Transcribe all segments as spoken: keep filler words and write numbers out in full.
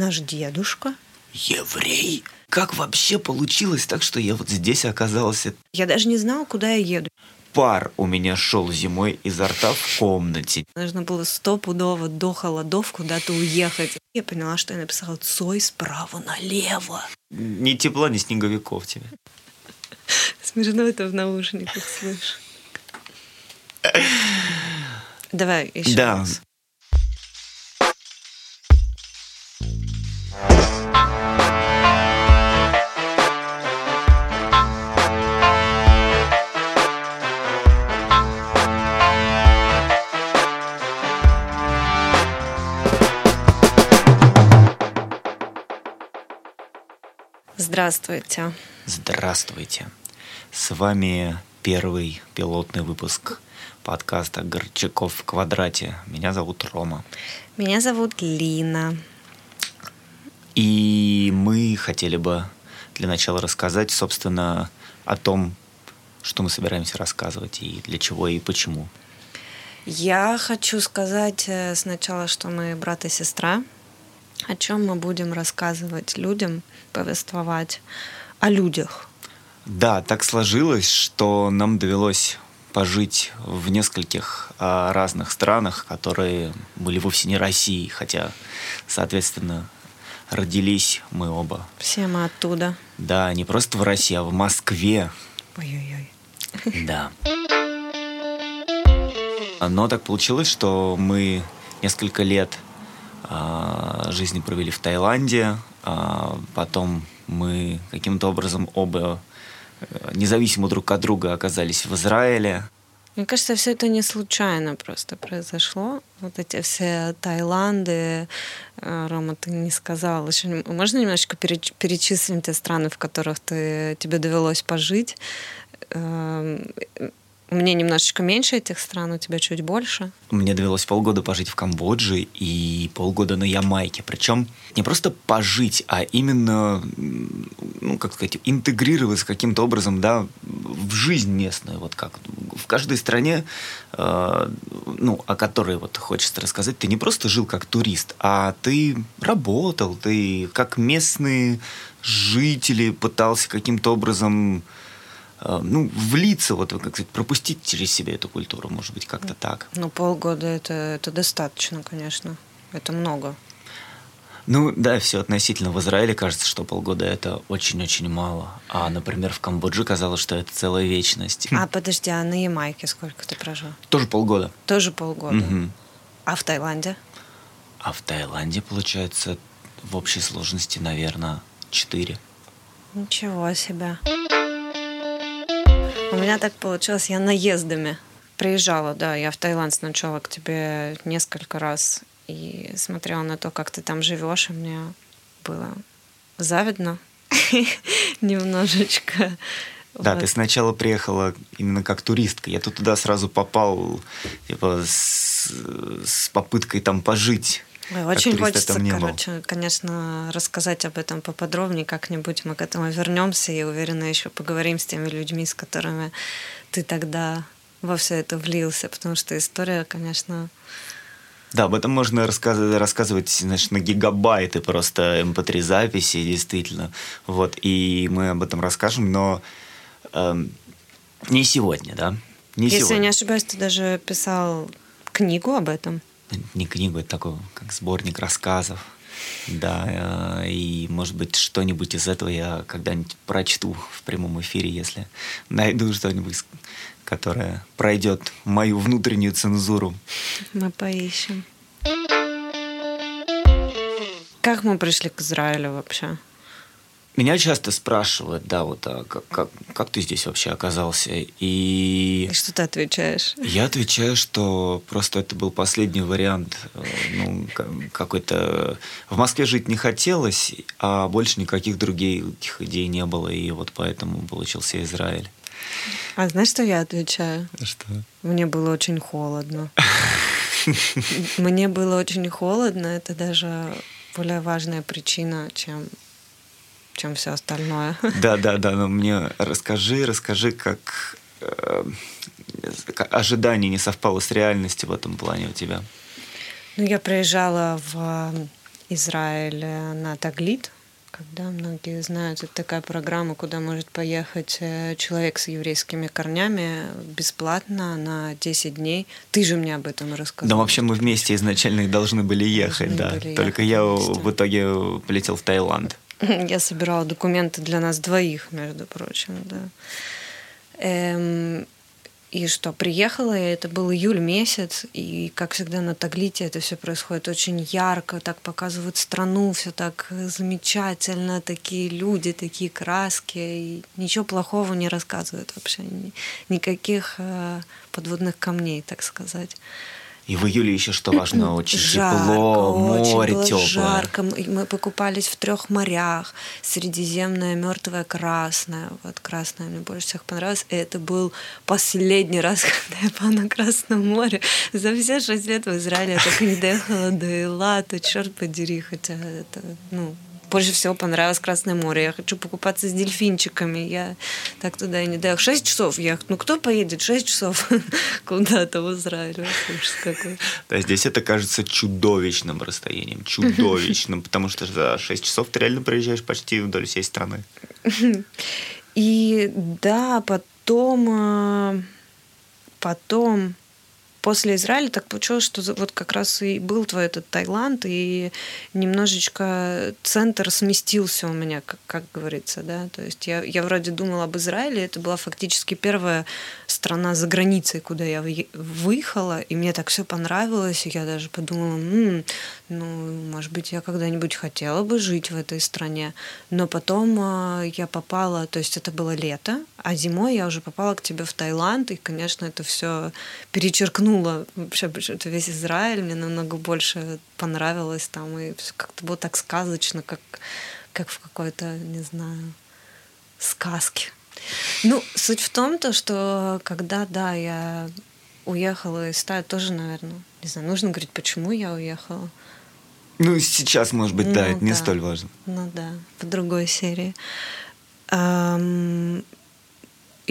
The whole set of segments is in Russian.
наш дедушка. Еврей? Как вообще получилось так, что я вот здесь оказался? Я даже не знала, куда я еду. Пар у меня шел зимой изо рта в комнате. Нужно было стопудово до холодов куда-то уехать. Я поняла, что я написала Цой справа налево. Ни тепла, ни снеговиков тебе. Смешно это в наушниках слышу. Давай еще да. раз. Здравствуйте. Здравствуйте. С вами первый пилотный выпуск подкаста «Горчаков в квадрате». Меня зовут Рома. Меня зовут Лина. И мы хотели бы для начала рассказать, собственно, о том, что мы собираемся рассказывать, и для чего, и почему. Я хочу сказать сначала, что мы брат и сестра. О чем мы будем рассказывать людям, повествовать о людях. Да, так сложилось, что нам довелось пожить в нескольких а, разных странах, которые были вовсе не Россией, хотя, соответственно, родились мы оба. Все мы оттуда. Да, не просто в России, а в Москве. Ой-ой-ой. Да. Но так получилось, что мы несколько лет жизни провели в Таиланде, а потом мы каким-то образом оба независимо друг от друга оказались в Израиле. Мне кажется, все это не случайно просто произошло. Вот эти все Таиланды, Рома, ты не сказал. Еще можно немножечко перечислить те страны, в которых ты, тебе довелось пожить? Мне немножечко меньше этих стран, у тебя чуть больше. Мне довелось полгода пожить в Камбодже и полгода на Ямайке. Причем не просто пожить, а именно, ну, как сказать, интегрироваться каким-то образом, да, в жизнь местную. Вот как в каждой стране, э, ну, о которой вот хочется рассказать, ты не просто жил как турист, а ты работал, ты как местные жители пытался каким-то образом... ну, влиться, вот, как сказать, пропустить через себя эту культуру, может быть, как-то так. Ну, полгода это, это достаточно, конечно. Это много. Ну, да, все относительно. В Израиле кажется, что полгода это очень-очень мало. А, например, в Камбодже казалось, что это целая вечность. А, подожди, а на Ямайке сколько ты прожил? Тоже полгода. Тоже полгода. Угу. А в Таиланде? А в Таиланде, получается, в общей сложности, наверное, четыре. Ничего себе. У меня так получилось, я наездами приезжала, да, я в Таиланд сначала к тебе несколько раз и смотрела на то, как ты там живешь, и мне было завидно немножечко. Да, вот. Ты сначала приехала именно как туристка. Я тут туда сразу попал, типа, с, с попыткой там пожить. Ой, очень хочется, короче, был. Конечно, рассказать об этом поподробнее как-нибудь. Мы к этому вернемся и, уверена, еще поговорим с теми людьми, с которыми ты тогда во все это влился, потому что история, конечно... Да, об этом можно рассказывать, рассказывать, значит, на гигабайты просто эм пэ три записи, действительно. Вот, и мы об этом расскажем, но э, не сегодня, да? Не Если сегодня. Не ошибаюсь, ты даже писал книгу об этом. Не книгу, это такой, как сборник рассказов. Да, и, может быть, что-нибудь из этого я когда-нибудь прочту в прямом эфире, если найду что-нибудь, которое пройдет мою внутреннюю цензуру. Мы поищем. Как мы пришли к Израилю вообще? Меня часто спрашивают, да, вот, а как, как, как ты здесь вообще оказался? И... И что ты отвечаешь? Я отвечаю, что просто это был последний вариант. Ну, какой-то... В Москве жить не хотелось, а больше никаких других идей не было, и вот поэтому получился Израиль. А знаешь, что я отвечаю? Что? Мне было очень холодно. Мне было очень холодно. Это даже более важная причина, чем... чем все остальное. Да, да, да. Но мне расскажи, расскажи, как э, ожидание не совпало с реальностью в этом плане у тебя. Ну, я приезжала в Израиль на Таглит, когда многие знают, это такая программа, куда может поехать человек с еврейскими корнями бесплатно на десять дней. Ты же мне об этом рассказал. Да, вообще мы вместе изначально должны были ехать, должны да. Были Только ехать я вместе. В итоге полетел в Таиланд. Я собирала документы для нас двоих, между прочим, да. Эм... И что, приехала я, это был июль месяц, и, как всегда, на Таглите это все происходит очень ярко, так показывают страну, все так замечательно, такие люди, такие краски, и ничего плохого не рассказывают вообще, никаких подводных камней, так сказать. И в июле еще что важно, очень жарко, тепло, море очень теплое. Жарко, мы покупались в трех морях, Средиземное, Мертвое, Красное. Вот Красное мне больше всех понравилось. И это был последний раз, когда я была на Красном море. За все шесть лет в Израиле я так и не доехала до Эйлата, черт подери, хотя это, ну, больше всего понравилось Красное море. Я хочу покупаться с дельфинчиками. Я так туда и не доехала. Шесть часов ехать. Ну, кто поедет шесть часов куда-то в Израиль? Да, здесь это кажется чудовищным расстоянием. Чудовищным. Потому что за шесть часов ты реально проезжаешь почти вдоль всей страны. И да, потом... Потом... После Израиля так получилось, что вот как раз и был твой этот Таиланд, и немножечко центр сместился у меня, как, как говорится, да. То есть я, я вроде думала об Израиле, это была фактически первая страна за границей, куда я выехала, и мне так все понравилось, и я даже подумала, м-м, ну, может быть, я когда-нибудь хотела бы жить в этой стране. Но потом я попала, то есть это было лето, а зимой я уже попала к тебе в Таиланд, и, конечно, это все перечеркнуло. Вообще весь Израиль мне намного больше понравилось там, и как-то было так сказочно, как, как в какой-то, не знаю, сказке. Ну, суть в том, то, что когда, да, я уехала из Таиланда, тоже, наверное, не знаю, нужно говорить, почему я уехала. Ну, сейчас, может быть, да, ну, это не да. столь важно. Ну да, по другой серии. Эм...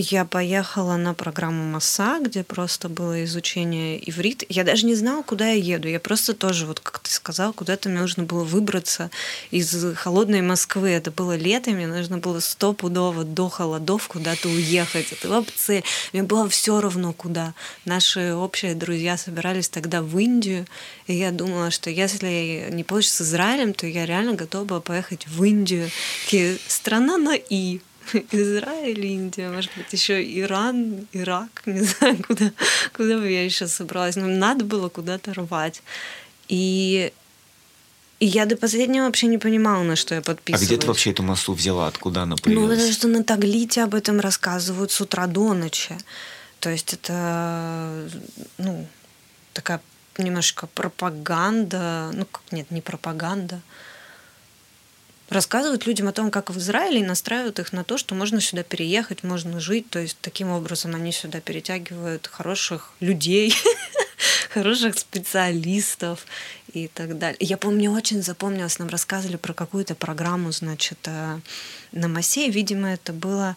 Я поехала на программу Маса, где просто было изучение иврита. Я даже не знала, куда я еду. Я просто тоже, вот как ты сказал, куда-то мне нужно было выбраться из холодной Москвы. Это было лето, мне нужно было стопудово до холодов куда-то уехать. Это была цель. Мне было все равно, куда. Наши общие друзья собирались тогда в Индию, и я думала, что если не получится с Израилем, то я реально готова поехать в Индию. Страна на «и». Израиль, Индия, может быть, еще Иран, Ирак, не знаю, куда, куда бы я еще собралась. Но надо было куда-то рвать. И, и я до последнего вообще не понимала, на что я подписываюсь. А где ты вообще эту массу взяла? Откуда она появилась? Ну, потому что на Таглите об этом рассказывают с утра до ночи. То есть это, ну, такая немножко пропаганда. Ну, нет, не пропаганда. Рассказывают людям о том, как в Израиле, и настраивают их на то, что можно сюда переехать, можно жить. То есть таким образом они сюда перетягивают хороших людей, хороших специалистов и так далее. Я помню, очень запомнилось, нам рассказывали про какую-то программу, значит, на Масе. Видимо, это было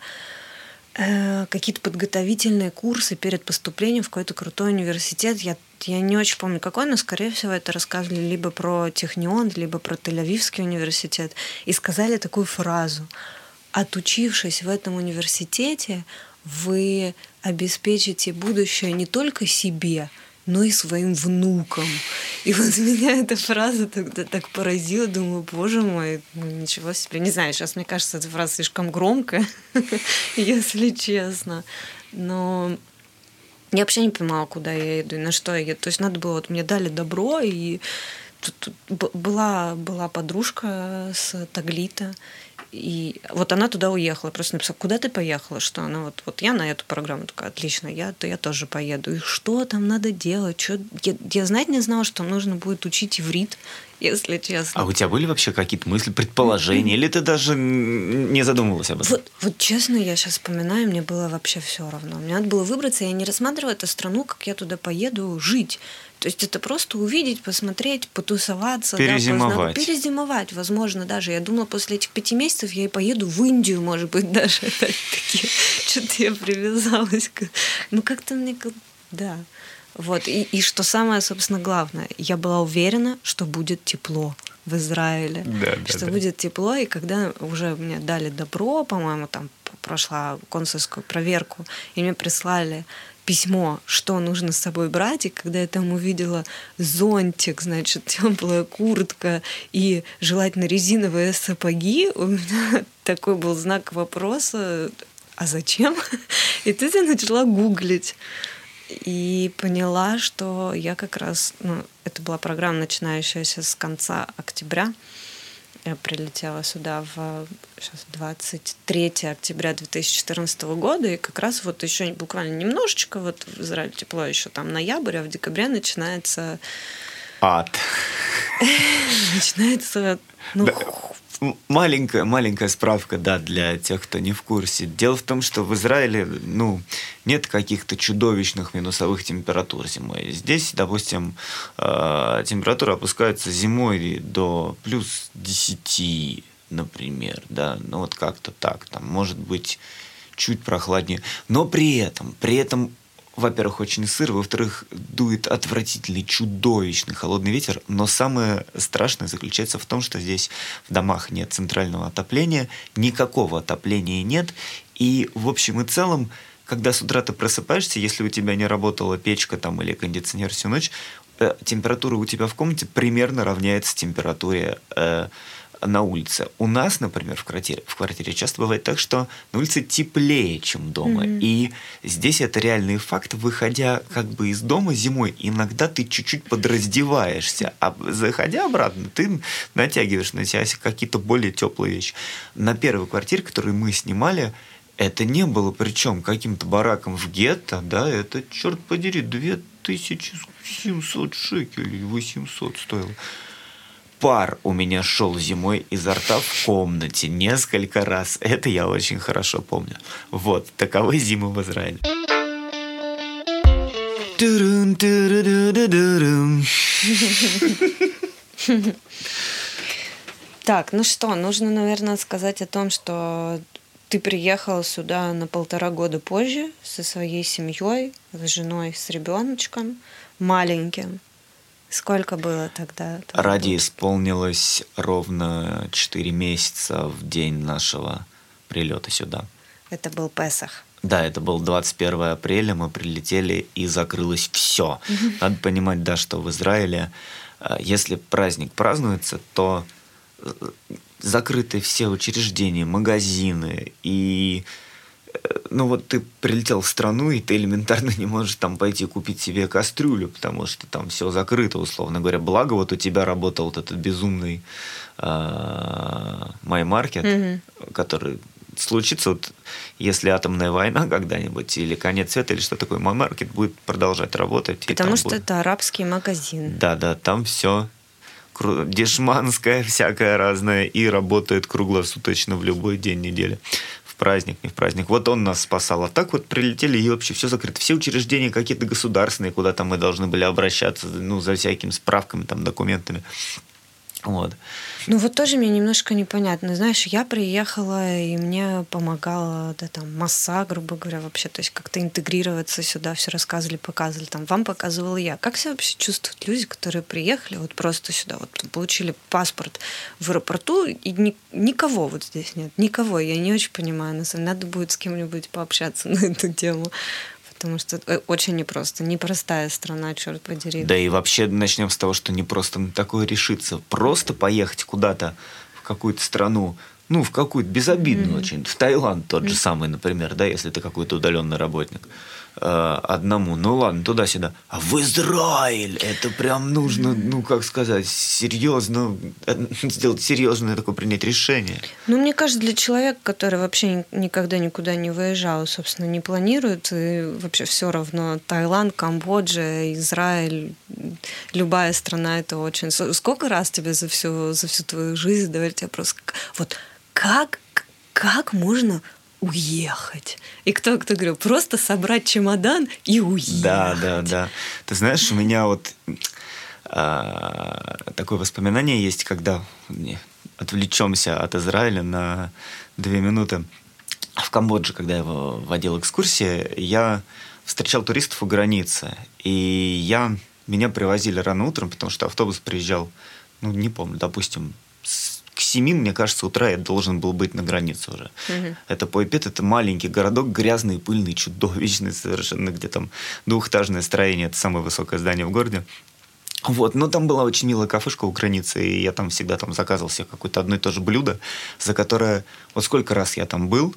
какие-то подготовительные курсы перед поступлением в какой-то крутой университет. Я, я не очень помню, какой, но, скорее всего, это рассказывали либо про Технион, либо про Тель-Авивский университет. И сказали такую фразу. Отучившись в этом университете, вы обеспечите будущее не только себе, но и своим внукам. И вот меня эта фраза тогда так поразила. Думаю, боже мой, ну, ничего себе. Не знаю, сейчас, мне кажется, эта фраза слишком громкая, если честно. Но я вообще не понимала, куда я еду и на что я еду. То есть надо было, вот мне дали добро, и тут была, была подружка с Таглита, и вот она туда уехала. Просто написала, куда ты поехала? Что она вот, вот я на эту программу такая, отлично, я, то я тоже поеду. И что там надо делать? Что? Я, я знать не знала, что нужно будет учить иврит, если честно. А у тебя были вообще какие-то мысли, предположения? Mm-hmm. Или ты даже не задумывалась об этом? Вот, вот честно, я сейчас вспоминаю, мне было вообще все равно. Мне надо было выбраться, я не рассматривала эту страну, как я туда поеду жить. То есть это просто увидеть, посмотреть, потусоваться. Перезимовать. Да, перезимовать, возможно, даже. Я думала, после этих пяти месяцев я и поеду в Индию, может быть, даже. Опять-таки, что-то я привязалась. Ну, как-то мне... Да. Вот. И, и что самое, собственно, главное. Я была уверена, что будет тепло. в Израиле, да, что да, будет да. тепло. И когда уже мне дали добро, по-моему, там прошла консульскую проверку, и мне прислали письмо, что нужно с собой брать, и когда я там увидела зонтик, значит, теплая куртка и желательно резиновые сапоги, у меня такой был знак вопроса, а зачем? И тут я начала гуглить. И поняла, что я как раз... Ну, это была программа, начинающаяся с конца октября. Я прилетела сюда в сейчас, двадцать третьего октября две тысячи четырнадцатого года. И как раз вот еще буквально немножечко, вот в Израиле тепло еще там ноябрь, а в декабре начинается... Ад. Начинается... Ну, да. Маленькая, маленькая справка, да, для тех, кто не в курсе. Дело в том, что в Израиле, ну, нет каких-то чудовищных минусовых температур зимой. Здесь, допустим, э, температура опускается зимой до плюс десяти, например, да, ну вот как-то так, там, может быть, чуть прохладнее. Но при этом, при этом, во-первых, очень сыро, во-вторых, дует отвратительный, чудовищный холодный ветер, но самое страшное заключается в том, что здесь в домах нет центрального отопления, никакого отопления нет, и в общем и целом, когда с утра ты просыпаешься, если у тебя не работала печка там, или кондиционер всю ночь, э, температура у тебя в комнате примерно равняется температуре э, на улице. У нас, например, в квартире, в квартире часто бывает так, что на улице теплее, чем дома. Mm-hmm. И здесь это реальный факт. Выходя как бы из дома зимой, иногда ты чуть-чуть подраздеваешься, а заходя обратно, ты натягиваешь на себя какие-то более теплые вещи. На первой квартире, которую мы снимали, это не было причем каким-то бараком в гетто, да, это, черт подери, две тысячи семьсот шекелей, восемьсот стоило. Пар у меня шел зимой изо рта в комнате несколько раз. Это я очень хорошо помню. Вот, таковы зимы в Израиле. Так, ну что, нужно, наверное, сказать о том, что ты приехал сюда на полтора года позже со своей семьей, с женой, с ребеночком маленьким. Сколько было тогда? Ради исполнилось ровно четыре месяца в день нашего прилета сюда. Это был Песах. Да, это был двадцать первого апреля, мы прилетели и закрылось все. Mm-hmm. Надо понимать, да, что в Израиле, если праздник празднуется, то закрыты все учреждения, магазины и... Ну вот ты прилетел в страну, и ты элементарно не можешь там пойти купить себе кастрюлю, потому что там все закрыто, условно говоря. Благо вот у тебя работал вот этот безумный Маймаркет, mm-hmm. который случится, вот, если атомная война когда-нибудь, или конец света, или что такое, Маймаркет будет продолжать работать. Потому что будет... это арабский магазин. Да-да, там все кру... дешманское, всякое разное, и работает круглосуточно в любой день недели. Праздник, не в праздник. Вот он нас спасал. А так вот прилетели, и вообще все закрыто. Все учреждения какие-то государственные, куда там мы должны были обращаться, ну, за всякими справками, там, документами. Вот. Ну, вот тоже мне немножко непонятно. Знаешь, я приехала, и мне помогала, да, там, Маса, грубо говоря, вообще, то есть как-то интегрироваться сюда, все рассказывали, показывали, там, вам показывала я. Как себя вообще чувствуют люди, которые приехали вот просто сюда, вот получили паспорт в аэропорту, и ни, никого вот здесь нет, никого, я не очень понимаю, на самом деле, надо будет с кем-нибудь пообщаться на эту тему. Потому что очень непросто. Непростая страна, черт подери. Да и вообще начнем с того, что непросто на такое решиться. Просто поехать куда-то в какую-то страну, ну, в какую-то безобидную mm-hmm. очень, в Таиланд тот mm-hmm. же самый, например, да, если ты какой-то удаленный работник, э, одному, ну ладно, туда-сюда. А в Израиль это прям нужно, mm-hmm. ну, как сказать, серьезно, сделать серьезное такое, принять решение. Ну, мне кажется, для человека, который вообще никогда никуда не выезжал, собственно, не планирует, и вообще все равно Таиланд, Камбоджа, Израиль, любая страна, это очень... Сколько раз тебе за всю, за всю твою жизнь давали тебе просто... Вот... Как, как можно уехать? И кто, кто говорил, просто собрать чемодан и уехать. Да, да, да. Ты знаешь, у меня вот э, такое воспоминание есть, когда не, отвлечемся от Израиля на две минуты. В Камбодже, когда я водил экскурсии, я встречал туристов у границы. И я, меня привозили рано утром, потому что автобус приезжал ну, не помню, допустим, к семи, мне кажется, утра я должен был быть на границе уже. Угу. Это Пойпет, это маленький городок, грязный, пыльный, чудовищный совершенно, где там двухэтажное строение, это самое высокое здание в городе. Вот, но там была очень милая кафешка у границы, и я там всегда там заказывал себе какое-то одно и то же блюдо, за которое... Вот сколько раз я там был,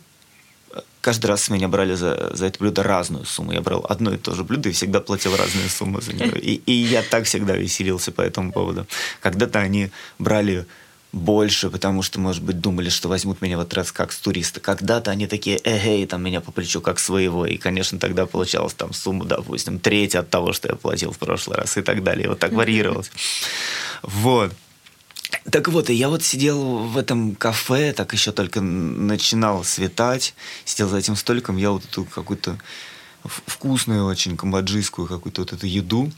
каждый раз с меня брали за, за это блюдо разную сумму. Я брал одно и то же блюдо и всегда платил разные суммы за него. И, и я так всегда веселился по этому поводу. Когда-то они брали больше, потому что, может быть, думали, что возьмут меня в этот раз как туриста. Когда-то они такие, эгей, там меня по плечу как своего. И, конечно, тогда получалась там сумма, допустим, треть от того, что я платил в прошлый раз и так далее. И вот так варьировалось. Вот. Так вот, и я вот сидел в этом кафе, так еще только начинал светать, сидел за этим столиком, ел вот эту какую-то вкусную очень камбоджийскую какую-то вот эту еду.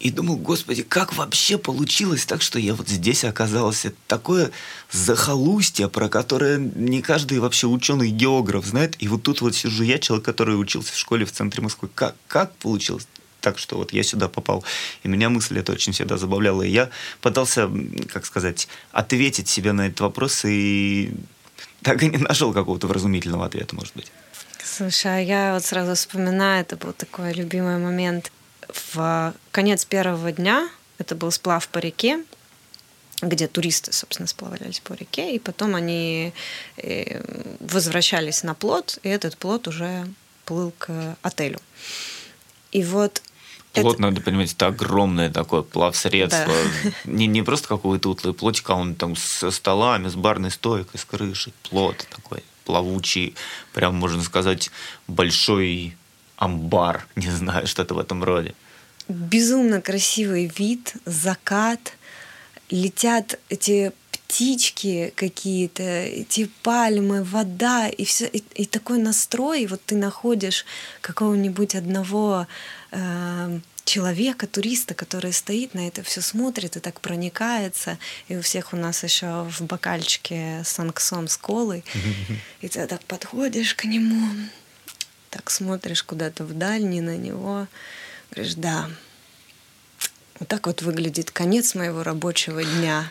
И думал, господи, как вообще получилось так, что я вот здесь оказался? Это такое захолустье, про которое не каждый вообще ученый-географ знает. И вот тут вот сижу я, человек, который учился в школе в центре Москвы. Как, как получилось так, что вот я сюда попал? И меня мысль эта очень всегда забавляла. И я пытался, как сказать, ответить себе на этот вопрос. И так и не нашел какого-то вразумительного ответа, может быть. Слушай, а я вот сразу вспоминаю, это был такой любимый момент. В конец первого дня это был сплав по реке, где туристы, собственно, сплавлялись по реке, и потом они возвращались на плот, и этот плот уже плыл к отелю. И вот плот, это... надо понимать, это огромное такое плавсредство. Да. Не, не просто какой-то утлый плотик, а он там со столами, с барной стойкой, с крышей. Плот такой плавучий, прям, можно сказать, большой... амбар, не знаю, что-то в этом роде. Безумно красивый вид, закат, летят эти птички какие-то, эти пальмы, вода, и все, и, и такой настрой, и вот ты находишь какого-нибудь одного э, человека, туриста, который стоит на это все, смотрит и так проникается, и у всех у нас еще в бокальчике сангсом с колой, и ты так подходишь к нему, так смотришь куда-то вдаль, не на него, говоришь, да, вот так вот выглядит конец моего рабочего дня.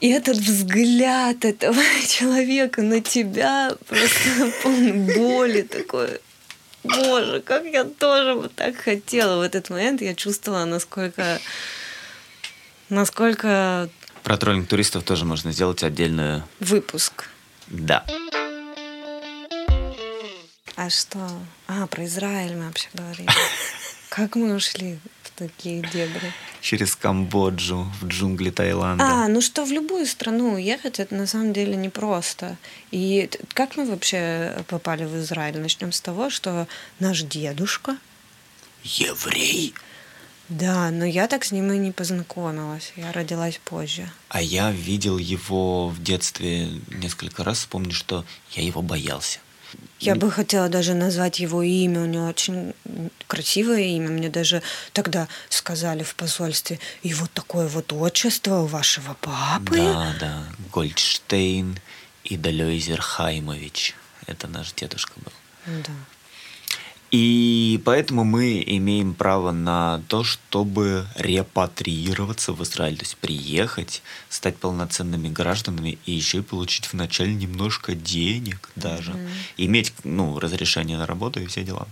И этот взгляд этого человека на тебя просто полный боли такой. Боже, как я тоже бы так хотела. В этот момент я чувствовала, насколько... насколько... Про троллинг туристов тоже можно сделать отдельный... выпуск. Да. А что? А, про Израиль мы вообще говорили. Как мы ушли в такие дебри? Через Камбоджу, в джунгли Таиланда. А, ну что, в любую страну уехать, это на самом деле непросто. И как мы вообще попали в Израиль? Начнем с того, что наш дедушка... еврей. Да, но я так с ним и не познакомилась. Я родилась позже. А я видел его в детстве несколько раз. Помню, что я его боялся. Я бы хотела даже назвать его имя. У него очень красивое имя. Мне даже тогда сказали в посольстве, и вот такое вот отчество у вашего папы. Да, да. Гольдштейн Идалёйзер Хаймович. Это наш дедушка был. Да. И поэтому мы имеем право на то, чтобы репатриироваться в Израиль, то есть приехать, стать полноценными гражданами и еще и получить вначале немножко денег даже, mm-hmm. иметь, ну, разрешение на работу и все дела.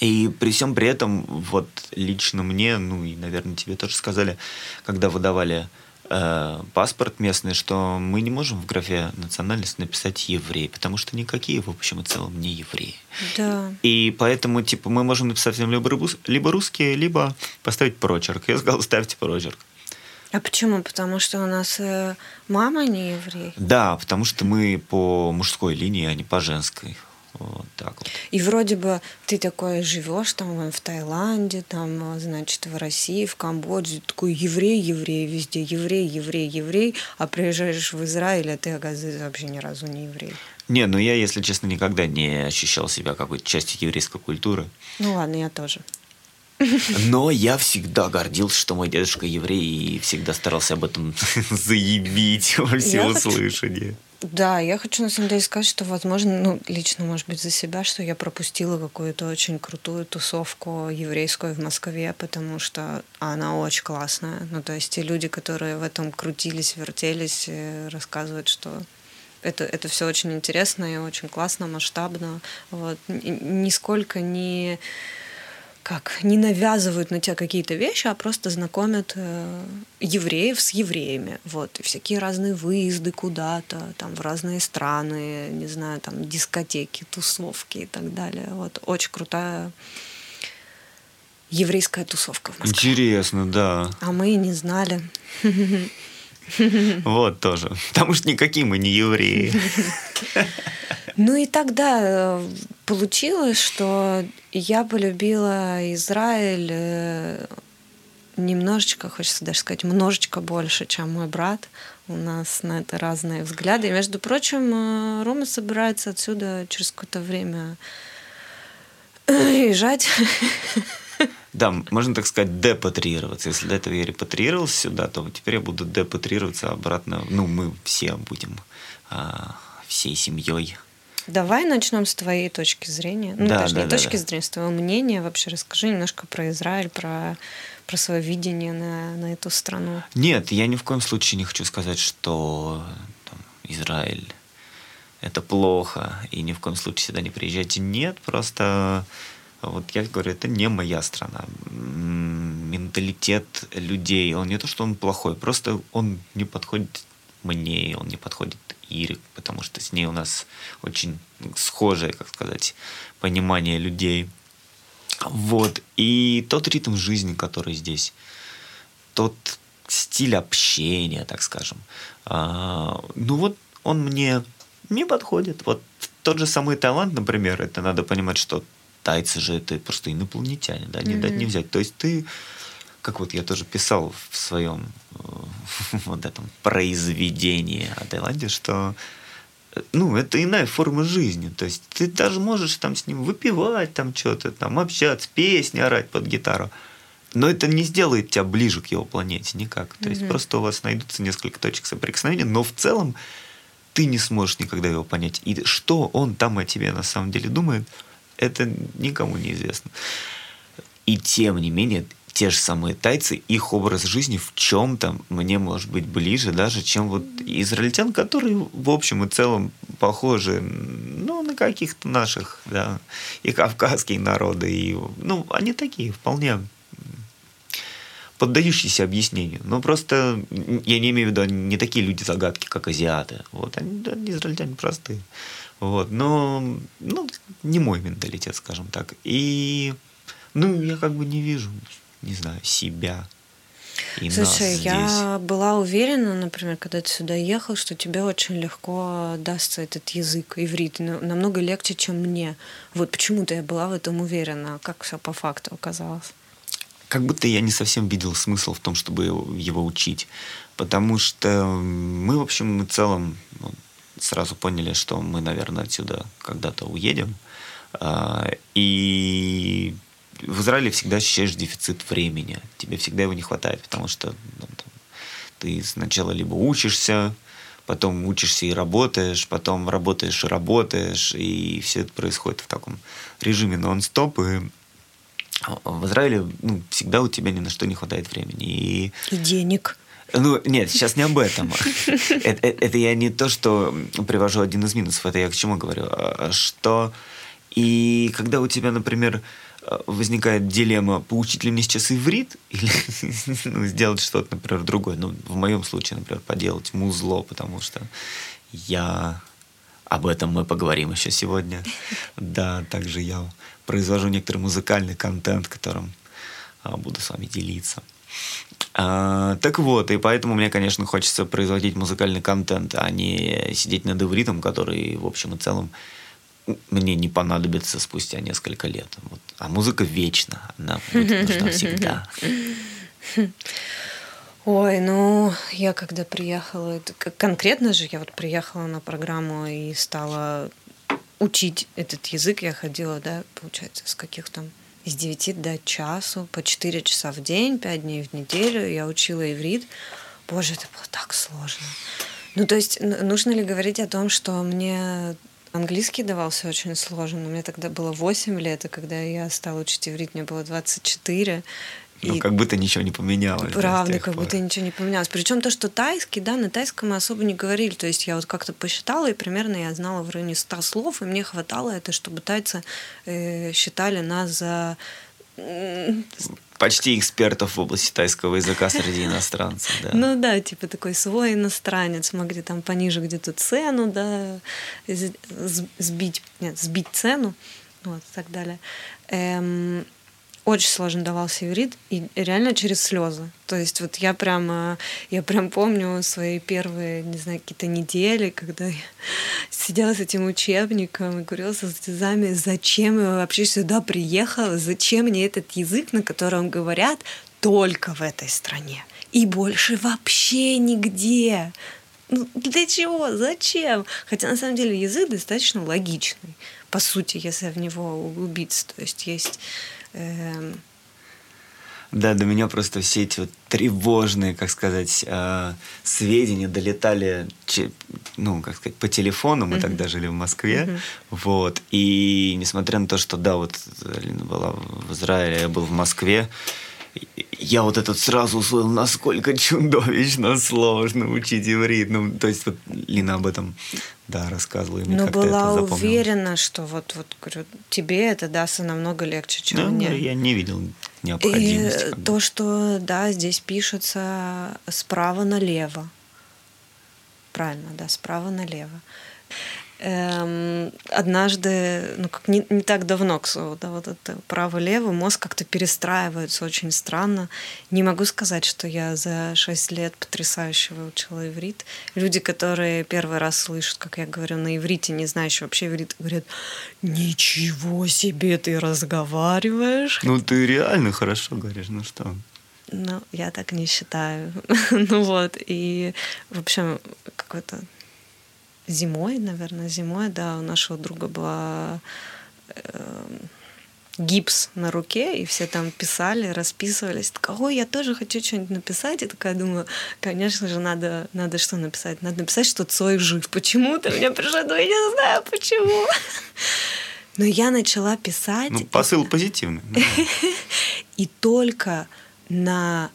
И при всем при этом, вот лично мне, ну и, наверное, тебе тоже сказали, когда выдавали э, паспорт местный, что мы не можем в графе национальность написать еврей, потому что никакие, в общем и целом, не евреи. Да. И поэтому, типа, мы можем написать всем либо, либо русские, либо поставить прочерк. Я сказал, ставьте прочерк. А почему? Потому что у нас мама не еврей? Да, потому что мы по мужской линии, а не по женской. Вот так вот. И вроде бы ты такой живешь там в Таиланде, там, значит, в России, в Камбодже, такой еврей, еврей везде, еврей, еврей, еврей, а приезжаешь в Израиль, а ты, оказывается, вообще ни разу не еврей. Не, ну я, если честно, никогда не ощущал себя какой-то частью еврейской культуры. Ну ладно, я тоже. Но я всегда гордился, что мой дедушка еврей, и всегда старался об этом заявить во всеуслышание. Да, я хочу на самом деле сказать, что, возможно, ну, лично, может быть, за себя, что я пропустила какую-то очень крутую тусовку еврейскую в Москве, потому что она очень классная. Ну, то есть те люди, которые в этом крутились, вертелись, рассказывают, что это, это все очень интересно и очень классно, масштабно. Вот. Нисколько не... как не навязывают на тебя какие-то вещи, а просто знакомят э, евреев с евреями. Вот. И всякие разные выезды куда-то, там, в разные страны, не знаю, там, дискотеки, тусовки и так далее. Вот. Очень крутая еврейская тусовка в Москве. Интересно, да. А мы и не знали. Вот тоже. Потому что никакие мы не евреи. Ну и тогда получилось, что я полюбила Израиль немножечко, хочется даже сказать, множечко больше, чем мой брат. У нас на это разные взгляды. И, между прочим, Рома собирается отсюда через какое-то время езжать. Да, можно так сказать, депатрироваться. Если до этого я репатрировался сюда, то теперь я буду депатрироваться обратно. Ну, мы все будем всей семьей. Давай начнем с твоей точки зрения. Ну, да, даже да, не да, точки да. зрения, с твоего мнения. Вообще расскажи немножко про Израиль, про, про свое видение на, на эту страну. Нет, я ни в коем случае не хочу сказать, что там, Израиль – это плохо, и ни в коем случае сюда не приезжайте. Нет, просто вот я говорю, это не моя страна. Менталитет людей, он не то, что он плохой, просто он не подходит мне, он не подходит Ире, потому что с ней у нас очень схожее, как сказать, понимание людей. Вот. И тот ритм жизни, который здесь, тот стиль общения, так скажем, а, ну вот он мне не подходит. Вот тот же самый Таиланд, например, это надо понимать, что тайцы же это просто инопланетяне, да, не mm-hmm. дать не взять. То есть ты... Как вот я тоже писал в своем вот этом произведении о Таиланде, что ну, это иная форма жизни. То есть ты даже можешь там с ним выпивать, там что-то, там, общаться, песни орать под гитару. Но это не сделает тебя ближе к его планете никак. То есть mm-hmm. просто у вас найдутся несколько точек соприкосновения, но в целом ты не сможешь никогда его понять. И что он там о тебе на самом деле думает, это никому не известно. И тем не менее... Те же самые тайцы, их образ жизни в чем-то мне, может быть, ближе даже, чем вот израильтян, которые в общем и целом похожи ну, на каких-то наших, да, и кавказские народы. И, ну, они такие, вполне поддающиеся объяснению. Но просто, я не имею в виду, они не такие люди-загадки, как азиаты. Вот, они, они израильтяне простые. Вот, но ну, не мой менталитет, скажем так. И ну, я как бы не вижу... не знаю, себя и Слушай, нас здесь. Я была уверена, например, когда ты сюда ехал, что тебе очень легко дастся этот язык, иврит, намного легче, чем мне. Вот почему-то я была в этом уверена, как все по факту оказалось. Как будто я не совсем видел смысл в том, чтобы его учить. Потому что мы, в общем, мы в целом сразу поняли, что мы, наверное, отсюда когда-то уедем. И... В Израиле всегда ощущаешь дефицит времени. Тебе всегда его не хватает, потому что ну, там, ты сначала либо учишься, потом учишься и работаешь, потом работаешь и работаешь, и все это происходит в таком режиме нон-стоп. И в Израиле ну, всегда у тебя ни на что не хватает времени. И, и денег. Ну, нет, сейчас не об этом. Это я не то, что привожу один из минусов, это я к чему говорю. Что и когда у тебя, например... возникает дилемма, поучить ли мне сейчас иврит или ну, сделать что-то, например, другое. Ну, в моем случае, например, поделать музло, потому что я... Об этом мы поговорим еще сегодня. Да, также я произвожу некоторый музыкальный контент, которым буду с вами делиться. А, так вот, и поэтому мне, конечно, хочется производить музыкальный контент, а не сидеть над ивритом, который, в общем и целом, мне не понадобится спустя несколько лет. Вот. А музыка вечна. Она будет нужна всегда. Ой, ну, я когда приехала... Конкретно же я вот приехала на программу и стала учить этот язык. Я ходила, да, получается, с каких там... С девяти до часу, по четыре часа в день, пять дней в неделю. Я учила иврит. Боже, это было так сложно. Ну, то есть нужно ли говорить о том, что мне английский давался очень сложно? Мне тогда было восемь лет, а когда я стала учить иврит, мне было двадцать четыре. Ну, и как будто ничего не поменялось. Правда, да, как пор. будто ничего не поменялось. Причем то, что тайский, да, на тайском мы особо не говорили. То есть я вот как-то посчитала, и примерно я знала в районе ста слов, и мне хватало это, чтобы тайцы э, считали нас за... Почти экспертов в области тайского языка среди иностранцев, да. Ну да, типа такой свой иностранец. Могли там пониже где-то цену, да, сбить, нет, сбить цену, вот, и так далее. Эм, очень сложно давался иврит, и реально через слезы. То есть вот я прям, я прям помню свои первые, не знаю, какие-то недели, когда я сидела с этим учебником и курила со слезами, зачем я вообще сюда приехала, зачем мне этот язык, на котором говорят только в этой стране и больше вообще нигде. Ну, для чего? Зачем? Хотя на самом деле язык достаточно логичный, по сути, если в него углубиться. То есть есть... Э- Да, до меня просто все эти вот тревожные, как сказать, э, сведения долетали, че, ну, как сказать, по телефону. Мы mm-hmm. тогда жили в Москве. Mm-hmm. Вот. И несмотря на то, что, да, вот Алина была в Израиле, я был в Москве, я вот этот сразу услышал, насколько чудовищно сложно учить иврит. Ну, то есть вот Лина об этом, да, рассказывала. И мне Но как-то была это уверена, что вот, вот говорю, тебе это дастся намного легче, чем да, мне. Ну, я не видел необходимости. И то, что, да, здесь пишется справа налево. Правильно, да, справа налево. Однажды, ну как не, не так давно, к слову, да, вот это право-лево, мозг как-то перестраивается очень странно. Не могу сказать, что я за шесть лет потрясающе выучила иврит. Люди, которые первый раз слышат, как я говорю на иврите, не знающие вообще иврит, говорят: ничего себе, ты разговариваешь. Ну ты реально хорошо говоришь, ну что? Ну, я так не считаю. Ну вот, и в общем, какой-то Зимой, наверное, зимой, да, у нашего друга была э, гипс на руке, и все там писали, расписывались. Такая, ой, я тоже хочу что-нибудь написать. И такая думаю, конечно же, надо, надо что написать? Надо написать, что Цой жив. Почему-то у меня пришло, я не знаю, почему. Но я начала писать. Ну, посыл позитивный. И только на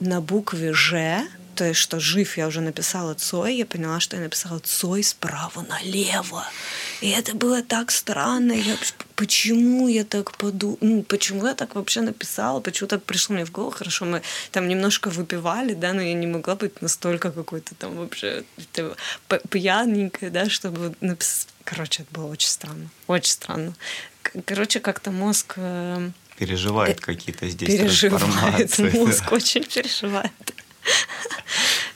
букве «Ж», то есть, что жив, я уже написала Цой, я поняла, что я написала Цой справа налево. И это было так странно. Я, почему я так подумала? Ну, почему я так вообще написала? Почему так пришло мне в голову? Хорошо, мы там немножко выпивали, да, но я не могла быть настолько какой-то там вообще пьяненькой, да, чтобы написать. Короче, это было очень странно. Очень странно. Короче, как-то мозг... Переживает какие-то здесь трансформации. Мозг очень переживает.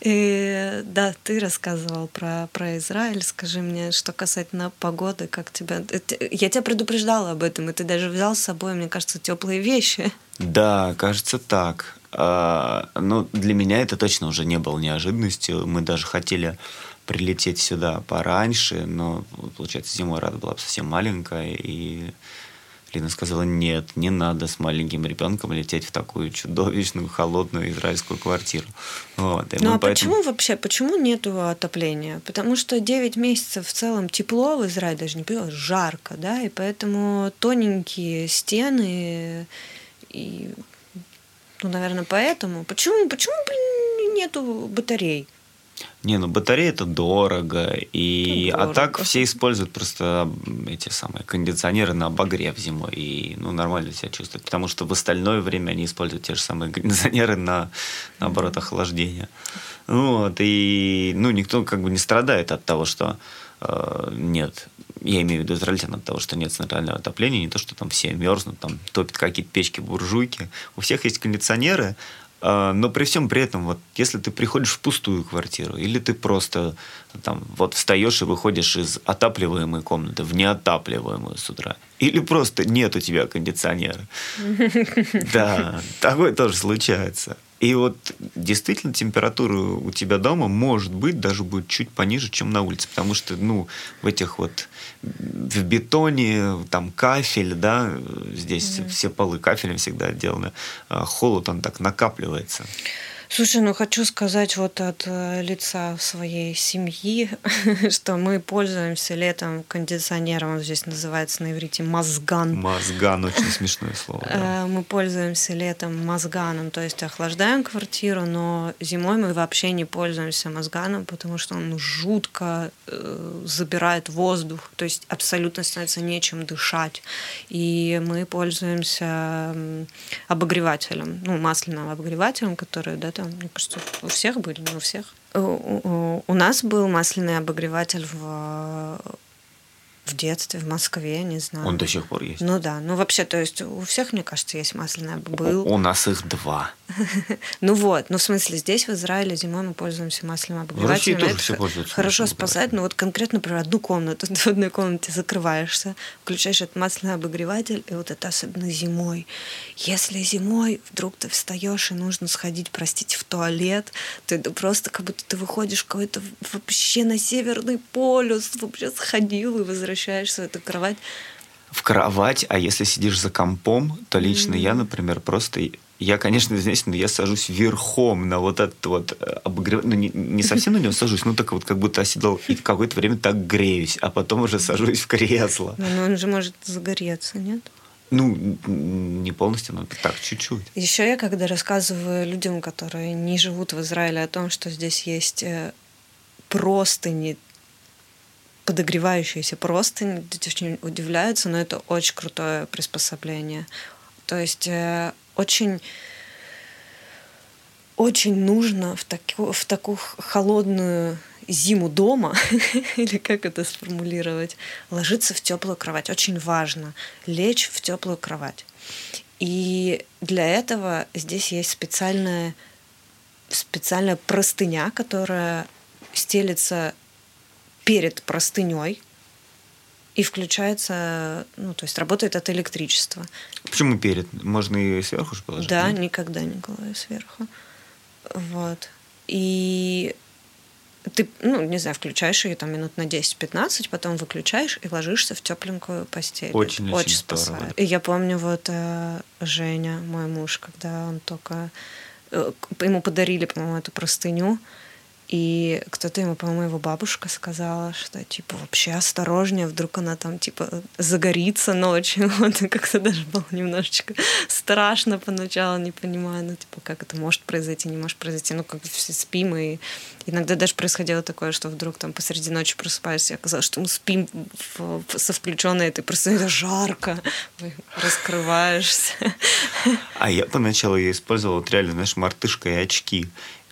И, да, ты рассказывал про, про Израиль. Скажи мне, что касательно погоды, как тебя... Я тебя предупреждала об этом, и ты даже взял с собой, мне кажется, теплые вещи. Да, кажется, так. А, ну, для меня это точно уже не было неожиданностью. Мы даже хотели прилететь сюда пораньше, но, получается, зимой Рада была совсем маленькая, и... Лина сказала: нет, не надо с маленьким ребенком лететь в такую чудовищную холодную израильскую квартиру. Вот. Ну а поэтому... почему вообще, почему нету отопления? Потому что девять месяцев в целом тепло в Израиле, даже не было, жарко, да, и поэтому тоненькие стены, и, ну, наверное, поэтому. Почему, почему, блин, нету батарей? Не, ну батарея это дорого, и дорого. А так все используют просто эти самые кондиционеры на обогрев зимой, и ну, нормально себя чувствуют, потому что в остальное время они используют те же самые кондиционеры на, наоборот, охлаждение. Вот, и ну, никто как бы не страдает от того, что э, нет, я имею в виду израильтян, от того, что нет центрального отопления, не то, что там все мерзнут, там топят какие-то печки-буржуйки, у всех есть кондиционеры. Но при всем при этом, вот если ты приходишь в пустую квартиру, или ты просто там, вот, встаешь и выходишь из отапливаемой комнаты в неотапливаемую с утра, или просто нет у тебя кондиционера. Да, такое тоже случается. И вот действительно температура у тебя дома, может быть, даже будет чуть пониже, чем на улице, потому что, ну, в этих вот, в бетоне, там, кафель, да, здесь mm-hmm. все полы кафелем всегда отделаны, холод, он так накапливается. Слушай, ну хочу сказать вот от лица своей семьи, что мы пользуемся летом кондиционером, он здесь называется на иврите мазган. Мазган, очень смешное слово. Да. Мы пользуемся летом мазганом, то есть охлаждаем квартиру, но зимой мы вообще не пользуемся мазганом, потому что он жутко забирает воздух, то есть абсолютно становится нечем дышать. И мы пользуемся обогревателем, ну масляным обогревателем, который, да, там, мне кажется, у всех были, не у всех. У, у, у нас был масляный обогреватель в, в детстве, в Москве, не знаю. Он до сих пор есть? Ну да, ну вообще, то есть у всех, мне кажется, есть масляный был. У, у нас их два. Ну вот, ну в смысле, здесь в Израиле зимой мы пользуемся масляным обогревателем. В России тоже все пользуются. Хорошо спасает, но вот конкретно, например, одну комнату, в одной комнате закрываешься, включаешь этот масляный обогреватель, и вот это особенно зимой. Если зимой вдруг ты встаешь и нужно сходить, простите, в туалет, ты просто как будто ты выходишь какой-то вообще на Северный полюс, вообще сходил и возвращаешься в эту кровать. В кровать, а если сидишь за компом, то лично mm. я, например, просто... Я, конечно, извиняюсь, но я сажусь верхом на вот этот вот обогреватель. Ну, не, не совсем на него сажусь, ну, так вот как будто оседал. И какое-то время так греюсь, а потом уже сажусь в кресло. Но он же может загореться, нет? Ну, не полностью, но так, чуть-чуть. Еще я, когда рассказываю людям, которые не живут в Израиле, о том, что здесь есть простыни, подогревающиеся простыни, люди очень удивляются, но это очень крутое приспособление. То есть... Очень, очень нужно в, таку, в такую холодную зиму дома, или как это сформулировать, ложиться в теплую кровать. Очень важно лечь в теплую кровать. И для этого здесь есть специальная, специальная простыня, которая стелится перед простыней. И включается, ну, то есть работает от электричества. Почему перед? Можно ее сверху же положить? Да, нет? Никогда не кладу сверху. Вот. И ты, ну, не знаю, включаешь ее там минут на десять-пятнадцать, потом выключаешь и ложишься в тепленькую постель. Очень, очень, очень спасает. Здорово. И я помню, вот Женя, мой муж, когда он только... Ему подарили, по-моему, эту простыню. И кто-то ему, по-моему, его бабушка сказала, что, типа, вообще осторожнее, вдруг она там, типа, загорится ночью. Вот, как-то даже было немножечко страшно поначалу, не понимаю, ну, типа, как это может произойти, не может произойти. Ну, как все спим, и иногда даже происходило такое, что вдруг там посреди ночи просыпаешься, и оказалось, что мы спим в... со включенной этой простыней, это жарко, раскрываешься. А я поначалу я использовала вот реально, знаешь, мартышка и очки.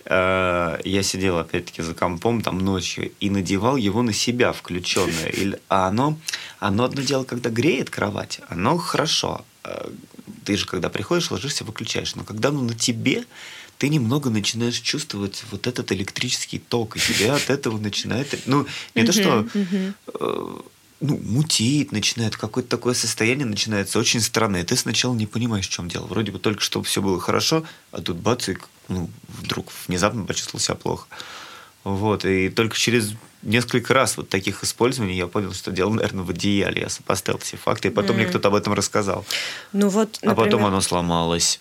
Я сидел, опять-таки, за компом там ночью и надевал его на себя включенное. А оно, оно одно дело, когда греет кровать, оно хорошо. Ты же, когда приходишь, ложишься, выключаешь. Но когда оно на тебе, ты немного начинаешь чувствовать вот этот электрический ток, и тебя от этого начинает... Ну, не то, что... Ну, мутит, начинает какое-то такое состояние, начинается очень странное. Ты сначала не понимаешь, в чем дело. Вроде бы только что все было хорошо, а тут бац, и ну, вдруг внезапно почувствовал себя плохо. Вот. И только через несколько раз вот таких использований я понял, что дело, наверное, в одеяле. Я сопоставил все факты, и потом mm. мне кто-то об этом рассказал. Ну, вот, например... А потом оно сломалось.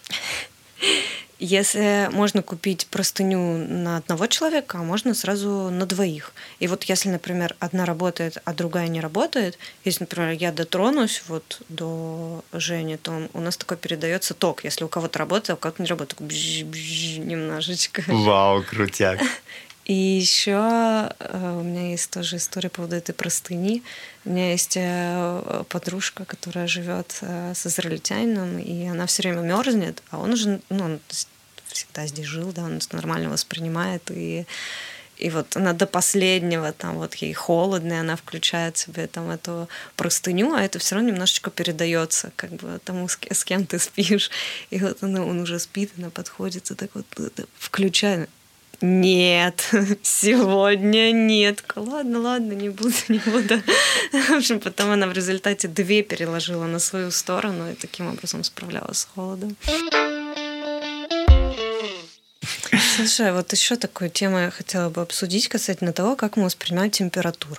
Если можно купить простыню на одного человека, а можно сразу на двоих. И вот если, например, одна работает, а другая не работает, если, например, я дотронусь вот до Жени, то у нас такой передается ток. Если у кого-то работает, а у кого-то не работает, такой бж-бж-бж немножечко. Вау, крутяк. И еще у меня есть тоже история по поводу этой простыни. У меня есть подружка, которая живет с израильтянином, и она все время мерзнет, а он уже, ну, он всегда здесь жил, да, он нормально воспринимает, и, и вот она до последнего, там вот ей холодно, и она включает себе там эту простыню, а это все равно немножечко передается, как бы тому, с кем ты спишь. И вот она, он уже спит, она подходит и так вот включает. Нет, сегодня нет. Ладно, ладно, не буду, не буду. В общем, потом она в результате две переложила на свою сторону и таким образом справлялась с холодом. Слушай, вот еще такую тему я хотела бы обсудить касательно того, как мы воспринимаем температуру.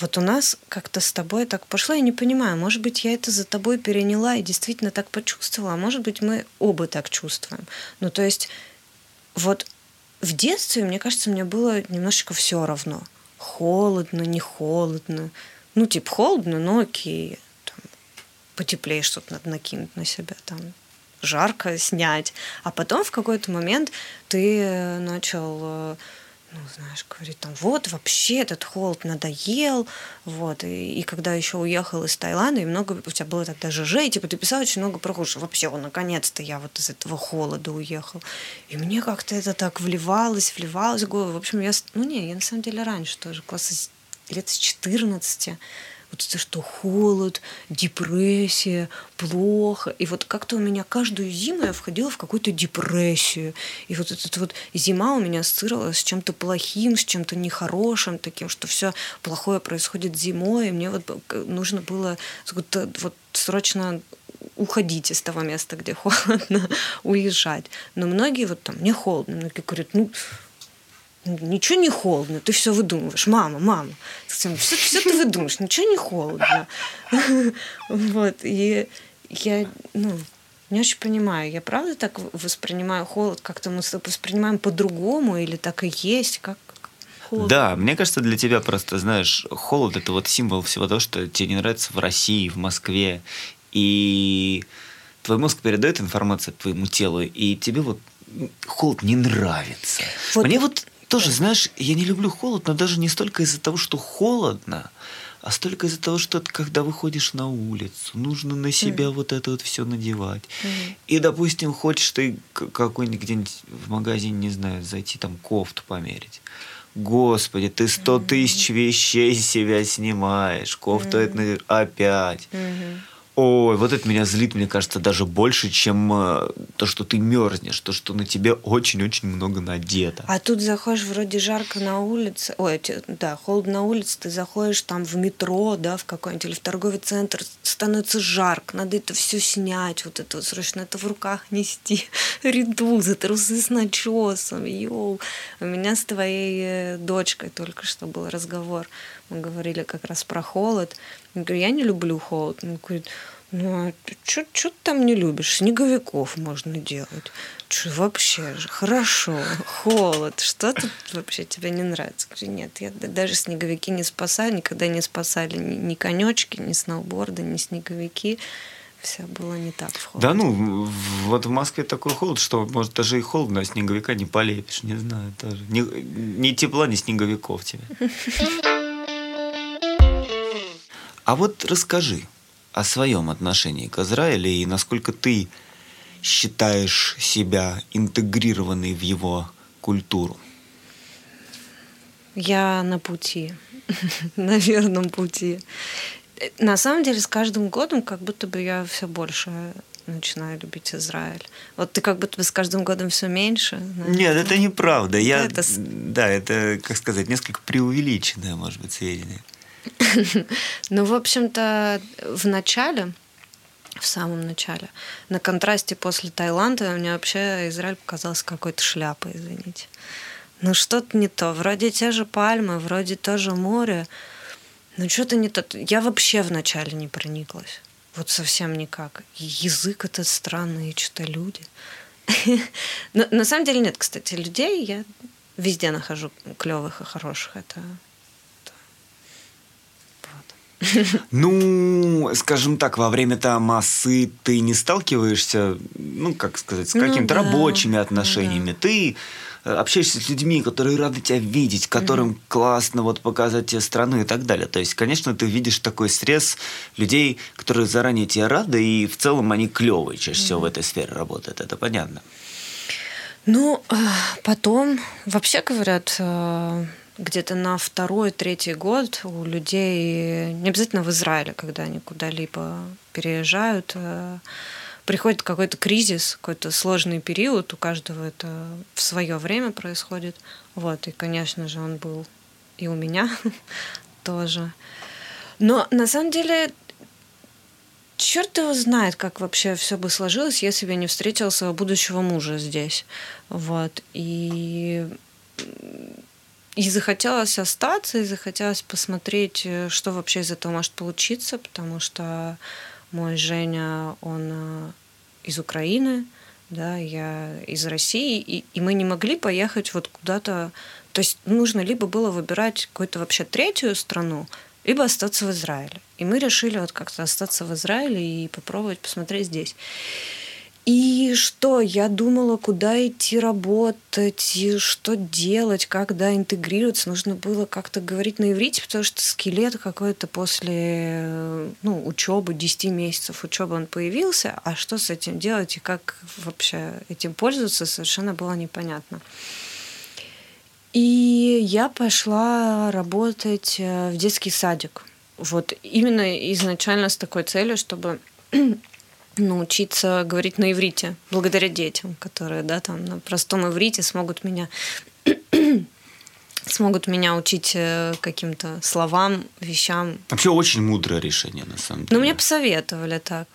Вот у нас как-то с тобой так пошло, я не понимаю, может быть, я это за тобой переняла и действительно так почувствовала, а может быть, мы оба так чувствуем. Ну, то есть... Вот в детстве, мне кажется, мне было немножечко все равно. Холодно, не холодно. Ну, типа, холодно, но окей. Там, потеплее что-то надо накинуть на себя, там, жарко снять. А потом в какой-то момент ты начал... ну, знаешь, говорит, там, вот, вообще этот холод надоел, вот, и, и когда еще уехал из Таиланда, и много, у тебя было тогда ЖЖ, и, типа, ты писал очень много про хуже, вообще, наконец-то я вот из этого холода уехал, и мне как-то это так вливалось, вливалось в голову, в общем, я, ну, не, я на самом деле раньше тоже, класс лет с четырнадцати, вот это что, холод, депрессия, плохо. И вот как-то у меня каждую зиму я входила в какую-то депрессию. И вот эта вот зима у меня ассоциировалась с чем-то плохим, с чем-то нехорошим, таким, что все плохое происходит зимой. И мне вот нужно было вот срочно уходить из того места, где холодно, уезжать. Но многие вот там, мне холодно, многие говорят, ну... ничего не холодно, ты все выдумываешь. Мама, мама, все, все ты выдумываешь, ничего не холодно. Вот, и я, ну, не очень понимаю, я правда так воспринимаю холод, как-то мы воспринимаем по-другому, или так и есть, как холод? Да, мне кажется, для тебя просто, знаешь, холод — это вот символ всего того, что тебе не нравится в России, в Москве, и твой мозг передает информацию твоему телу, и тебе вот холод не нравится. Вот. Мне вот тоже, знаешь, я не люблю холод, но даже не столько из-за того, что холодно, а столько из-за того, что когда выходишь на улицу, нужно на себя mm. вот это вот все надевать. Mm. И, допустим, хочешь ты какой-нибудь где-нибудь в магазин, не знаю, зайти там кофту померить. Господи, ты сто mm-hmm. тысяч вещей с себя снимаешь, кофту mm-hmm. это опять. Mm-hmm. Ой, вот это меня злит, мне кажется, даже больше, чем то, что ты мерзнешь, то, что на тебе очень-очень много надето. А тут заходишь, вроде жарко на улице, ой, да, холодно на улице, ты заходишь там в метро, да, в какой-нибудь, или в торговый центр, становится жарко, надо это все снять, вот это вот срочно, это в руках нести, редузы, трусы с начесом, йоу. У меня с твоей дочкой только что был разговор, мы говорили как раз про холод. Я говорю, я не люблю холод. Он говорит, ну а что ты там не любишь? Снеговиков можно делать. Чё, вообще же, хорошо, холод. Что тут вообще тебе не нравится? Я говорю, нет, я даже снеговики не спасаю, никогда не спасали ни, ни конёчки, ни сноуборды, ни снеговики. Все было не так в холоде. Да ну, вот в Москве такой холод, что, может, даже и холодно, а снеговика не полепишь, не знаю. Даже. Ни, ни тепла, ни снеговиков тебе. А вот расскажи о своем отношении к Израилю и насколько ты считаешь себя интегрированной в его культуру. Я на пути, на верном пути. На самом деле, с каждым годом как будто бы я все больше начинаю любить Израиль. Вот ты как будто бы с каждым годом все меньше. Наверное. Нет, это неправда. Я, это... Да, это, как сказать, несколько преувеличенное, может быть, сведение. Ну, в общем-то, в начале, в самом начале, на контрасте после Таиланда, мне вообще Израиль показался какой-то шляпой, извините. Ну, что-то не то. Вроде те же пальмы, вроде то же море, но что-то не то. Я вообще в начале не прониклась. Вот совсем никак. Язык этот странный, и что-то люди. Но на самом деле нет, кстати, людей. Я везде нахожу клевых и хороших. Это... Ну, скажем так, во время-то Масы ты не сталкиваешься, ну, как сказать, с какими-то ну, да. рабочими отношениями. Да. Ты общаешься с людьми, которые рады тебя видеть, которым mm-hmm. классно вот показать тебе страну и так далее. То есть, конечно, ты видишь такой срез людей, которые заранее тебе рады, и в целом они клевые чаще всего mm-hmm. в этой сфере работают. Это понятно. Ну, потом, вообще говорят... Где-то на второй-третий год у людей, не обязательно в Израиле, когда они куда-либо переезжают, приходит какой-то кризис, какой-то сложный период, у каждого это в свое время происходит. Вот, и, конечно же, он был и у меня тоже. Но на самом деле, черт его знает, как вообще все бы сложилось, если бы я не встретила своего будущего мужа здесь. Вот, и... И захотелось остаться, и захотелось посмотреть, что вообще из этого может получиться, потому что мой Женя, он из Украины, да, я из России, и, и мы не могли поехать вот куда-то. То есть нужно либо было выбирать какую-то вообще третью страну, либо остаться в Израиле. И мы решили вот как-то остаться в Израиле и попробовать посмотреть здесь. И что? Я думала, куда идти работать, и что делать, когда интегрироваться. Нужно было как-то говорить на иврите, потому что скелет какой-то после ну, учебы, десять месяцев учебы он появился. А что с этим делать и как вообще этим пользоваться, совершенно было непонятно. И я пошла работать в детский садик. Вот именно изначально с такой целью, чтобы... научиться говорить на иврите благодаря детям, которые, да, там на простом иврите смогут меня смогут меня учить каким-то словам, вещам. Вообще очень мудрое решение, на самом деле. Ну, мне посоветовали так.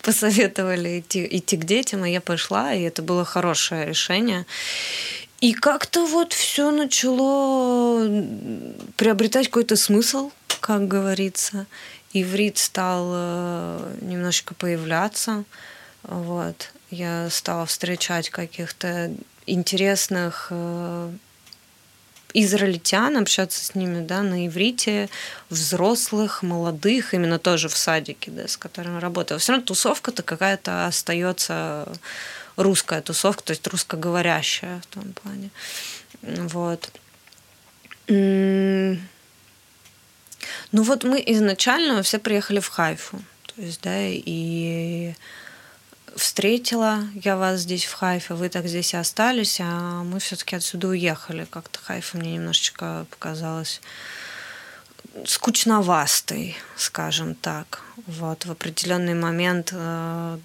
Посоветовали идти, идти к детям, и я пошла, и это было хорошее решение. И как-то вот все начало приобретать какой-то смысл, как говорится. Иврит стал немножечко появляться. Вот. Я стала встречать каких-то интересных израильтян, общаться с ними, да, на иврите, взрослых, молодых, именно тоже в садике, да, с которыми работала. Все равно тусовка-то какая-то остается русская тусовка, то есть русскоговорящая в том плане. Вот. Ну вот мы изначально все приехали в Хайфу, то есть, да, и встретила я вас здесь в Хайфе, вы так здесь и остались, а мы все-таки отсюда уехали. Как-то Хайфа мне немножечко показалась скучновастой, скажем так. Вот в определенный момент э,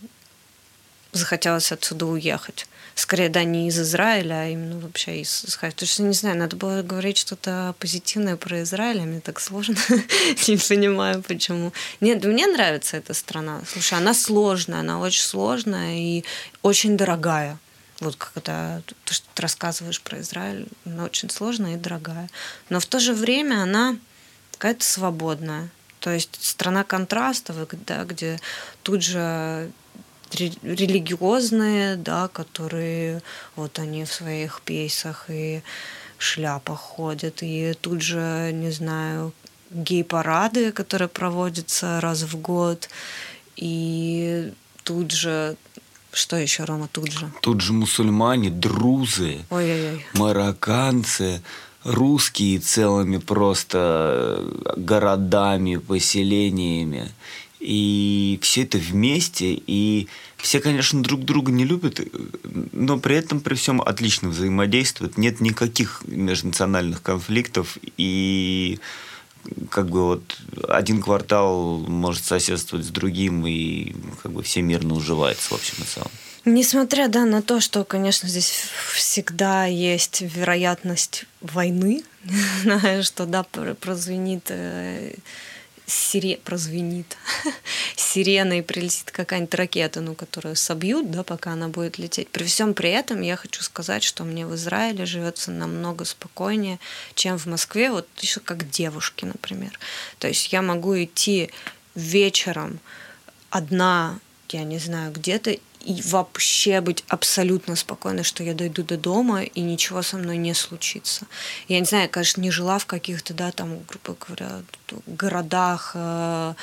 захотелось отсюда уехать. Скорее, да, не из Израиля, а именно вообще из, из Хайфы. Потому что, не знаю, надо было говорить что-то позитивное про Израиль, а мне так сложно. Не понимаю, почему. Нет, мне нравится эта страна. Слушай, она сложная, она очень сложная и очень дорогая. Вот когда то, что ты рассказываешь про Израиль, она очень сложная и дорогая. Но в то же время она какая-то свободная. То есть страна контрастов, да, где тут же... религиозные, да, которые вот они в своих пейсах и шляпах ходят, и тут же, не знаю, гей-парады, которые проводятся раз в год, и тут же что еще, Рома, тут же? Тут же мусульмане, друзы, ой-ой-ой, марокканцы, русские целыми просто городами, поселениями. И все это вместе, и все, конечно, друг друга не любят, но при этом при всем отлично взаимодействуют, нет никаких межнациональных конфликтов, и как бы вот один квартал может соседствовать с другим, и как бы все мирно уживаются в общем и целом. Несмотря, да, на то, что, конечно, здесь всегда есть вероятность войны, знаю, что, да, прозвенит... Сире... прозвенит сирена и прилетит какая-нибудь ракета, ну, которую собьют, да, пока она будет лететь. При всем при этом я хочу сказать, что мне в Израиле живется намного спокойнее, чем в Москве, вот еще как девушки, например. То есть я могу идти вечером одна, я не знаю, где-то, и вообще быть абсолютно спокойной, что я дойду до дома, и ничего со мной не случится. Я не знаю, я, конечно, не жила в каких-то, да, там, грубо говоря, городах э,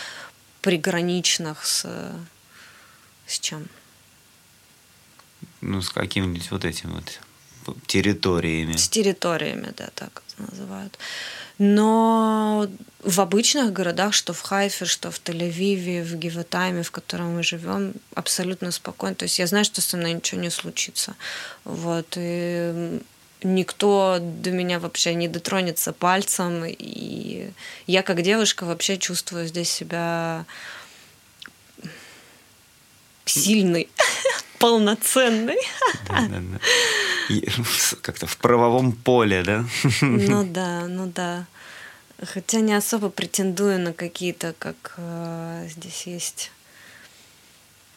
приграничных с... С чем? Ну, с какими-нибудь вот этими вот территориями. С территориями, да, так это называют. Но в обычных городах, что в Хайфе, что в Тель-Авиве, в Гиватайме, в котором мы живем, абсолютно спокойно. То есть я знаю, что со мной ничего не случится. Вот. И никто до меня вообще не дотронется пальцем. И я, как девушка, вообще чувствую здесь себя сильной, полноценной. Да-да-да. Как-то в правовом поле, да? Ну да, ну да. Хотя не особо претендую на какие-то, как э, здесь есть...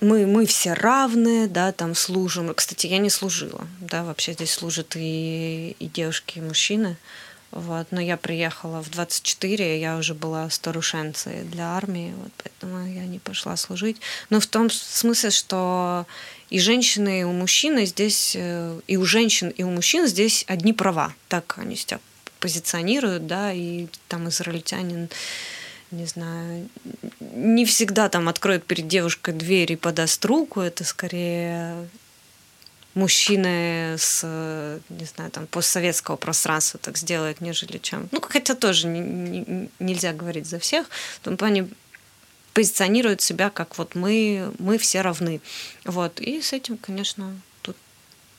Мы, мы все равны, да, там служим. Кстати, я не служила, да, вообще здесь служат и, и девушки, и мужчины. Вот. Но я приехала в двадцать четыре, я уже была старушенцей для армии, вот, поэтому я не пошла служить. Но в том смысле, что и женщины, и у мужчин здесь, и у женщин, и у мужчин здесь одни права. Так они себя позиционируют, да, и там израильтянин, не знаю, не всегда там откроет перед девушкой дверь и подаст руку, это скорее... мужчины с, не знаю, там, постсоветского пространства так сделают, нежели чем... Ну, хотя тоже не, не, нельзя говорить за всех. В том плане позиционируют себя как вот мы, мы все равны. Вот. И с этим, конечно, тут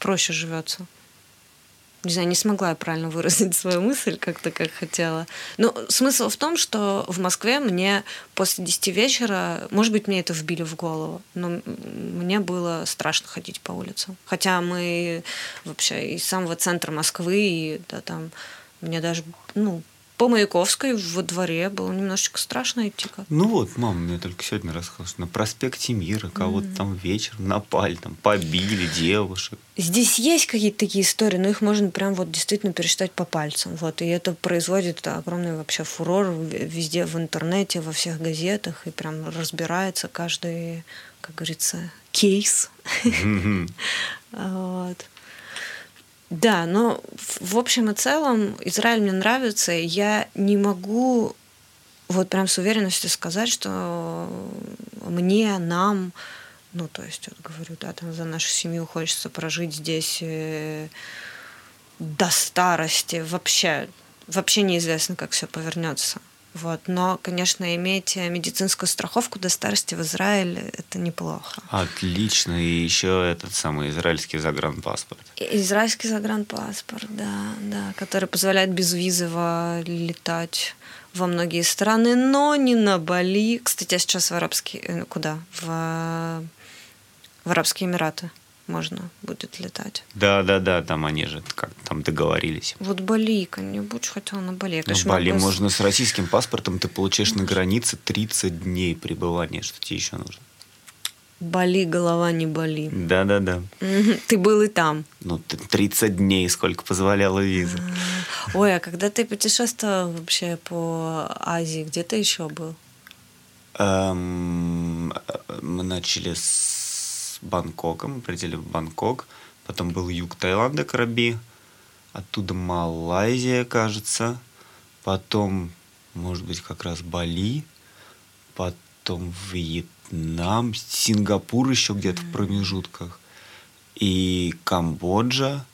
проще живется. Не знаю, не смогла я правильно выразить свою мысль как-то, как хотела. Но смысл в том, что в Москве мне после десяти вечера, может быть, мне это вбили в голову, но мне было страшно ходить по улице. Хотя мы вообще из самого центра Москвы, и да, там мне даже, ну, по Маяковской во дворе было немножечко страшно идти. Как-то. Ну вот, мама мне только сегодня рассказала, что на проспекте Мира кого-то mm-hmm. там вечером напали, там побили девушек. Здесь есть какие-то такие истории, но их можно прям вот действительно пересчитать по пальцам. Вот. И это производит огромный вообще фурор везде в интернете, во всех газетах, и прям разбирается каждый, как говорится, кейс. Вот. Да, но в общем и целом Израиль мне нравится. Я не могу вот прям с уверенностью сказать, что мне, нам, ну, то есть, вот говорю, да, там за нашу семью хочется прожить здесь до старости. Вообще, вообще неизвестно, как все повернется. Вот. Но, конечно, иметь медицинскую страховку до старости в Израиле – это неплохо. Отлично. И еще этот самый израильский загранпаспорт. Израильский загранпаспорт, да, да, который позволяет безвизово летать во многие страны, но не на Бали. Кстати, я сейчас в арабские... Куда? В, в Арабские Эмираты можно будет летать. Да, да, да, там они же как-то там договорились. Вот Бали, конечно, я очень хотела на Бали. На Бали могу... можно с российским паспортом, ты получаешь на границе тридцать дней пребывания, что тебе еще нужно. Бали, голова не боли. Да, да, да. Ты был и там. Ну, тридцать дней, сколько позволяла виза. Ой, а когда ты путешествовал вообще по Азии, где ты еще был? Мы начали с Бангкоком, мы прилетели в Бангкок, потом был юг Таиланда, Краби, оттуда Малайзия, кажется, потом, может быть, как раз Бали, потом Вьетнам, Сингапур еще где-то mm-hmm. в промежутках, и Камбоджа,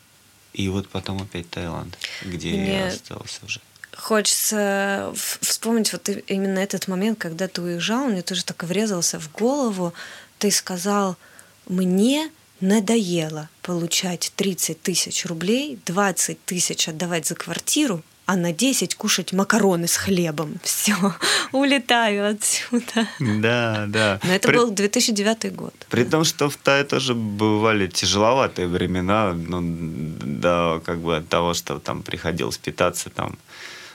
и вот потом опять Таиланд, где Мне... я остался уже. Хочется вспомнить вот именно этот момент, когда ты уезжал, мне тоже так и врезался в голову, ты сказал... Мне надоело получать тридцать тысяч рублей, двадцать тысяч отдавать за квартиру, а на десять кушать макароны с хлебом. Все, улетаю отсюда. Да, да. Но это При... был две тысячи девятый год. При том, что в Тае тоже бывали тяжеловатые времена, ну, да, как бы от того, что там приходилось питаться там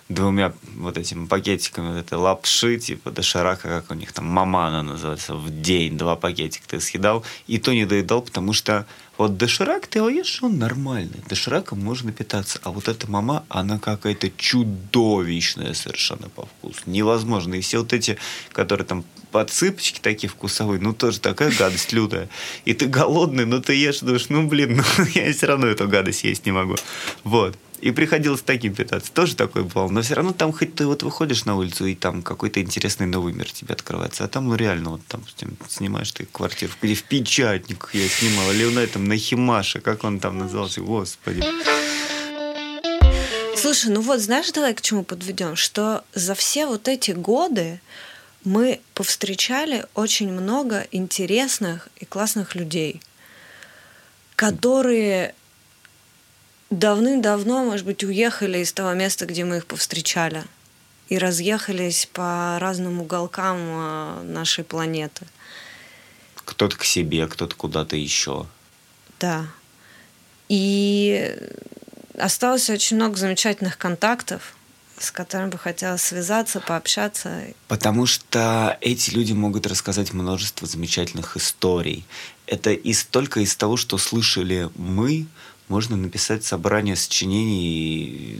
двумя вот этими пакетиками вот этой лапши, типа доширака, как у них там мамана называется, в день два пакетика ты съедал, и то не доедал, потому что вот доширак ты ешь, он нормальный, дошираком можно питаться, а вот эта мама, она какая-то чудовищная совершенно по вкусу, невозможно. И все вот эти, которые там подсыпочки такие вкусовые, ну тоже такая гадость лютая. И ты голодный, но ты ешь, думаешь, ну блин, ну, я все равно эту гадость есть не могу. Вот. И приходилось таким питаться. Тоже такое бывало. Но все равно там хоть ты вот выходишь на улицу, и там какой-то интересный новый мир тебе открывается. А там, ну, реально, вот там снимаешь ты квартиру. Или в Печатниках я снимал. Или на этом, на Химаше. Как он там назывался? Господи. Слушай, ну вот, знаешь, давай к чему подведем? Что за все вот эти годы мы повстречали очень много интересных и классных людей, которые... давным-давно, может быть, уехали из того места, где мы их повстречали, и разъехались по разным уголкам нашей планеты. Кто-то к себе, кто-то куда-то еще. Да. И осталось очень много замечательных контактов, с которым бы хотелось связаться, пообщаться. Потому что эти люди могут рассказать множество замечательных историй. Это и столько из того, что слышали мы, можно написать собрание сочинений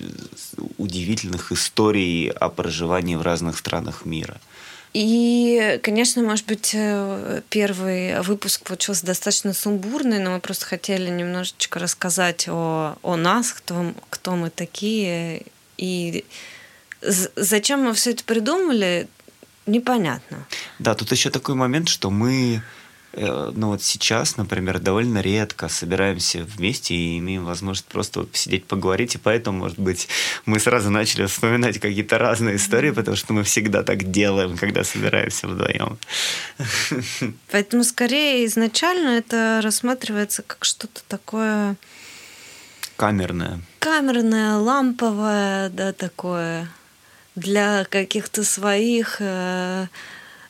удивительных историй о проживании в разных странах мира. И, конечно, может быть, первый выпуск получился достаточно сумбурный, но мы просто хотели немножечко рассказать о, о нас, кто, кто мы такие. И зачем мы все это придумали, непонятно. Да, тут еще такой момент, что мы... Ну вот сейчас, например, довольно редко собираемся вместе и имеем возможность просто вот посидеть, поговорить. И поэтому, может быть, мы сразу начали вспоминать какие-то разные истории, потому что мы всегда так делаем, когда собираемся вдвоем. Поэтому, скорее, изначально это рассматривается как что-то такое... Камерное. Камерное, ламповое, да, такое. Для каких-то своих...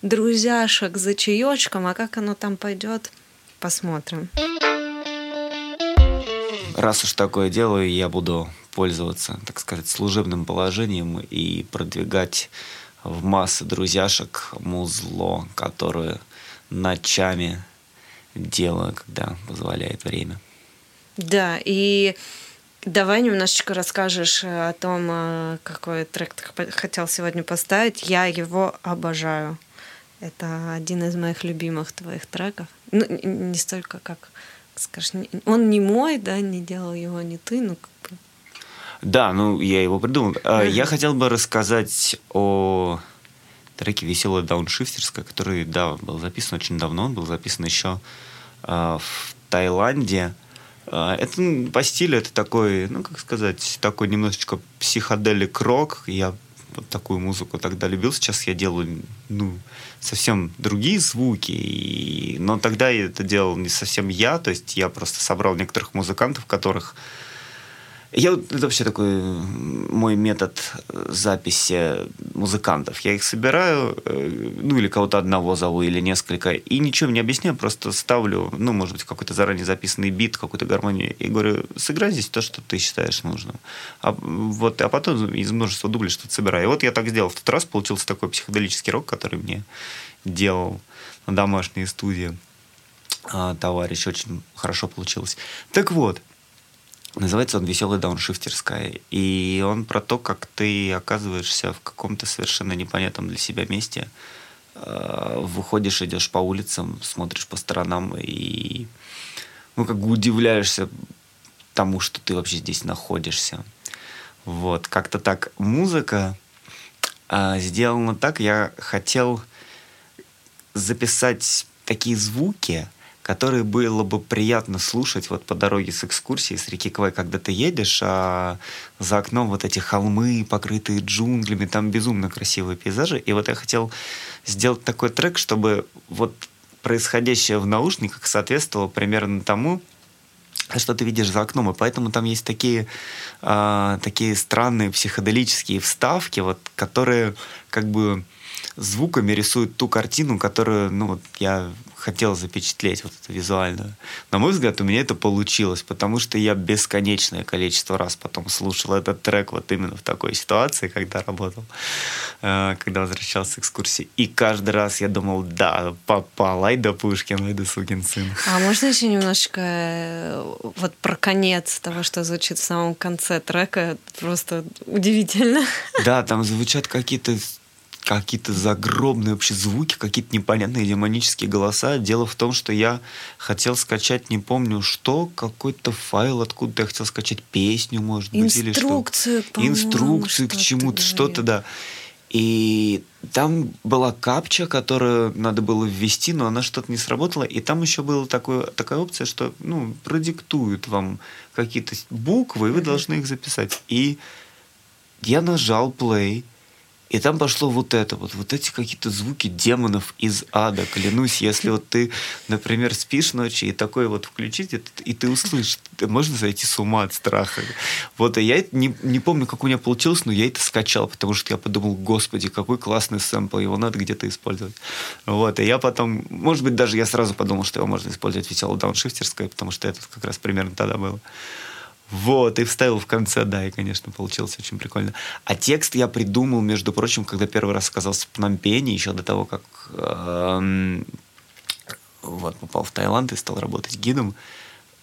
друзьяшек за чаечком, а как оно там пойдет, посмотрим. Раз уж такое делаю, я буду пользоваться, так сказать, служебным положением и продвигать в массы друзьяшек музло, которое ночами делаю, когда позволяет время. Да, и давай немножечко расскажешь о том, какой трек ты хотел сегодня поставить. Я его обожаю. Это один из моих любимых твоих треков. Ну, не столько, как скажешь, он не мой, да, не делал его не ты, ну как бы. Да, ну я его придумал. Я хотел бы рассказать о треке «Веселая дауншифтерская», который, да, был записан очень давно. Он был записан еще в Таиланде. Это по стилю, это такой, ну как сказать, такой немножечко психоделик-рок. Я такую музыку тогда любил. Сейчас я делаю, ну, совсем другие звуки. И... Но тогда я это делал не совсем я. То есть я просто собрал некоторых музыкантов, которых... Я... Это вообще такой мой метод записи музыкантов. Я их собираю, ну, или кого-то одного зову, или несколько, и ничего не объясняю, просто ставлю, ну, может быть, какой-то заранее записанный бит, какую-то гармонию, и говорю, сыграй здесь то, что ты считаешь нужным. А, вот, а потом из множества дублей что-то собираю. И вот я так сделал в тот раз, получился такой психоделический рок, который мне делал на домашней студии а, товарищ. Очень хорошо получилось. Так вот. Называется он «Веселая дауншифтерская». И он про то, как ты оказываешься в каком-то совершенно непонятном для себя месте. Выходишь, идешь по улицам, смотришь по сторонам и, ну, как бы удивляешься тому, что ты вообще здесь находишься. Вот. Как-то так музыка сделана так. Я хотел записать такие звуки, которые было бы приятно слушать вот по дороге с экскурсии с реки Квай, когда ты едешь, а за окном вот эти холмы, покрытые джунглями, там безумно красивые пейзажи. И вот я хотел сделать такой трек, чтобы вот происходящее в наушниках соответствовало примерно тому, что ты видишь за окном. И поэтому там есть такие, э, такие странные психоделические вставки, вот, которые как бы... звуками рисует ту картину, которую, ну, вот я хотел запечатлеть вот это визуально. На мой взгляд, у меня это получилось, потому что я бесконечное количество раз потом слушал этот трек вот именно в такой ситуации, когда работал, когда возвращался с экскурсии. И каждый раз я думал, да, попал, ай да Пушкин, ай да сукин сын. А можно еще немножко вот про конец того, что звучит в самом конце трека? Просто удивительно. Да, там звучат какие-то Какие-то загробные вообще звуки, какие-то непонятные демонические голоса. Дело в том, что я хотел скачать, не помню что, какой-то файл, откуда я хотел скачать песню, может быть, или что. Инструкцию, по-моему. Инструкцию к чему-то, что-то, да. И там была капча, которую надо было ввести, но она что-то не сработала. И там еще была такой, такая опция, что, ну, продиктуют вам какие-то буквы, и вы должны их записать. И я нажал play. И там пошло вот это вот, вот эти какие-то звуки демонов из ада. Клянусь, если вот ты, например, спишь ночью и такой вот включить, и ты услышишь, можно зайти с ума от страха. Вот, и я не, не помню, как у меня получилось, но я это скачал, потому что я подумал, господи, какой классный сэмпл, его надо где-то использовать. Вот, и я потом, может быть, даже я сразу подумал, что его можно использовать в «Веселой дауншифтерской», потому что это как раз примерно тогда было. Вот, и вставил в конце, да, и, конечно, получилось очень прикольно. А текст я придумал, между прочим, когда первый раз оказался в Пномпене, еще до того, как э-м, вот, попал в Таиланд и стал работать гидом.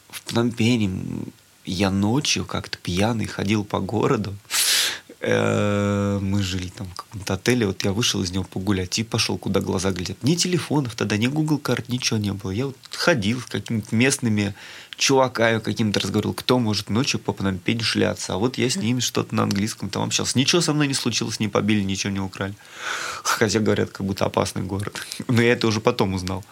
В Пномпене я ночью как-то пьяный ходил по городу. Мы жили там в каком-то отеле, вот я вышел из него погулять и пошел, куда глаза глядят. Ни телефонов тогда, ни Google карт, ничего не было. Я вот ходил с какими-то местными чуваками, каким-то разговаривал, кто может ночью по Пномпене шляться. А вот я с ними что-то на английском там общался. Ничего со мной не случилось, не побили, ничего не украли. Хотя, говорят, как будто опасный город. Но я это уже потом узнал.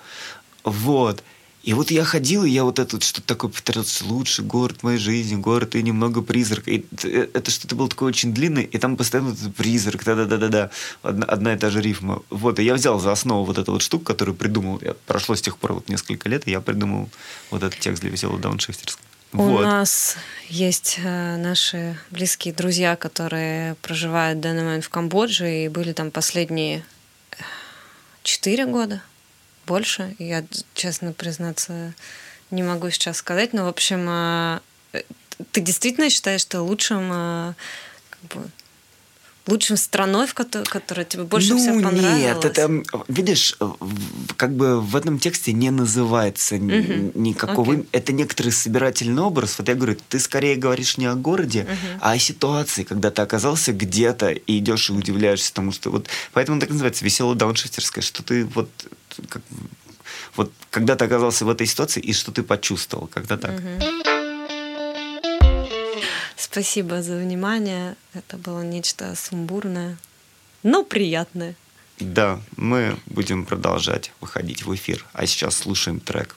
Вот. И вот я ходил, и я вот это вот что-то такое повторялось. Лучший город моей жизни, город и немного призрак. И это что-то было такое очень длинное, и там постоянно вот призрак, да-да-да-да-да. Одна, одна и та же рифма. Вот, и я взял за основу вот эту вот штуку, которую придумал. Прошло с тех пор вот несколько лет, и я придумал вот этот текст для веселого дауншифтерского. У вот. нас есть наши близкие друзья, которые проживают в данный момент в Камбодже, и были там последние четыре года. Больше. Я, честно признаться, не могу сейчас сказать, но, в общем, ты действительно считаешь, что лучшим, как бы, лучшим страной, в которой, которая тебе больше ну, всего понравилась? Нет, это, видишь, как бы в этом тексте не называется uh-huh. никакого... Okay. Это некоторый собирательный образ. Вот я говорю, ты скорее говоришь не о городе, uh-huh. а о ситуации, когда ты оказался где-то и идешь и удивляешься тому, что... Вот, поэтому так называется весело дауншифтерское, что ты вот... Как, вот когда ты оказался в этой ситуации и что ты почувствовал, когда так. Угу. Спасибо за внимание. Это было нечто сумбурное, но приятное. Да, мы будем продолжать выходить в эфир. А сейчас слушаем трек.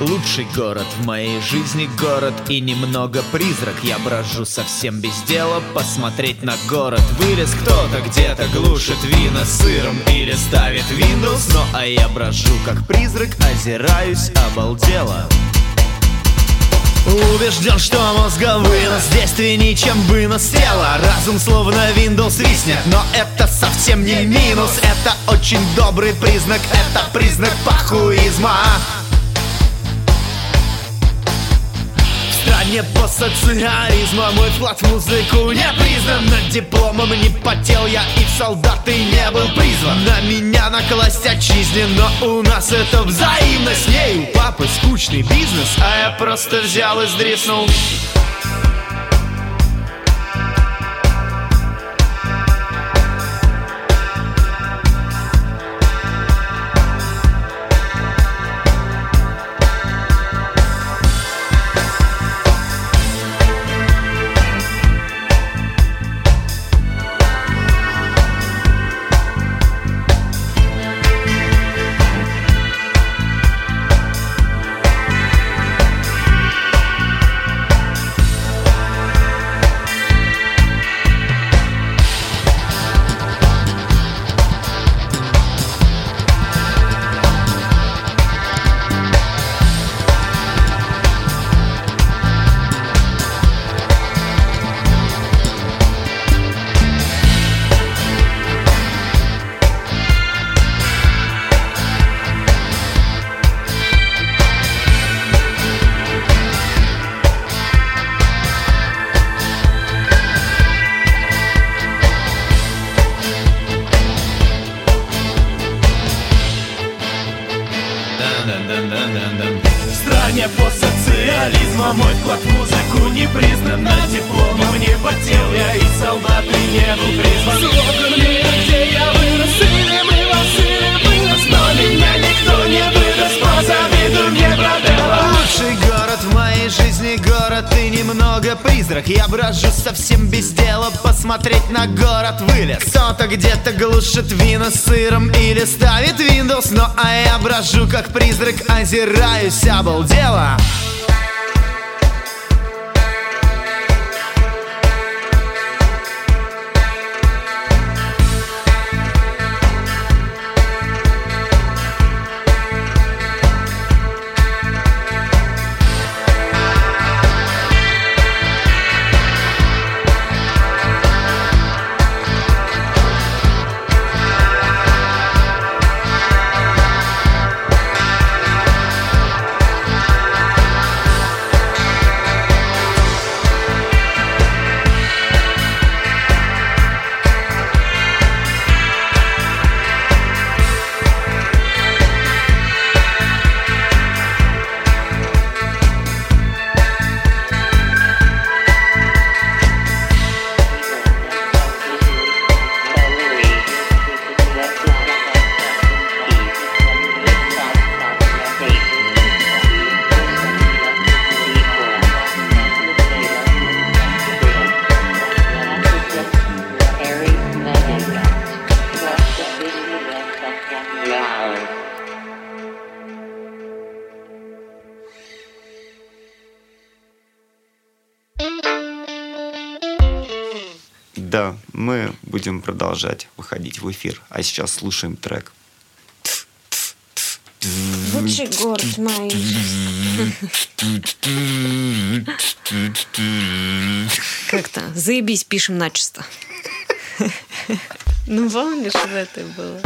Лучший город в моей жизни, город и немного призрак. Я брожу совсем без дела, посмотреть на город. Вылез кто-то где-то, глушит вина сыром или ставит Windows. Ну а я брожу как призрак, озираюсь, обалдела. Убежден, что мозга вынос действий ничем вынос тела. Разум словно Windows виснет, но это совсем не минус. Это очень добрый признак, это признак пахуизма. Не по социализму, мой вклад в музыку не признан. Над дипломом не потел я и в солдаты не был призван. На меня накласть отчизне, но у нас это взаимно. С ней у папы скучный бизнес, а я просто взял и сдриснул. Смотреть на город вылез. Кто-то где-то глушит вино сыром или ставит Windows. Но а я брожу как призрак, озираюсь, обалдела. мы будем продолжать выходить в эфир. А сейчас слушаем трек. Лучший город мой. Как-то заебись, пишем начисто. Ну, помнишь, в этой было?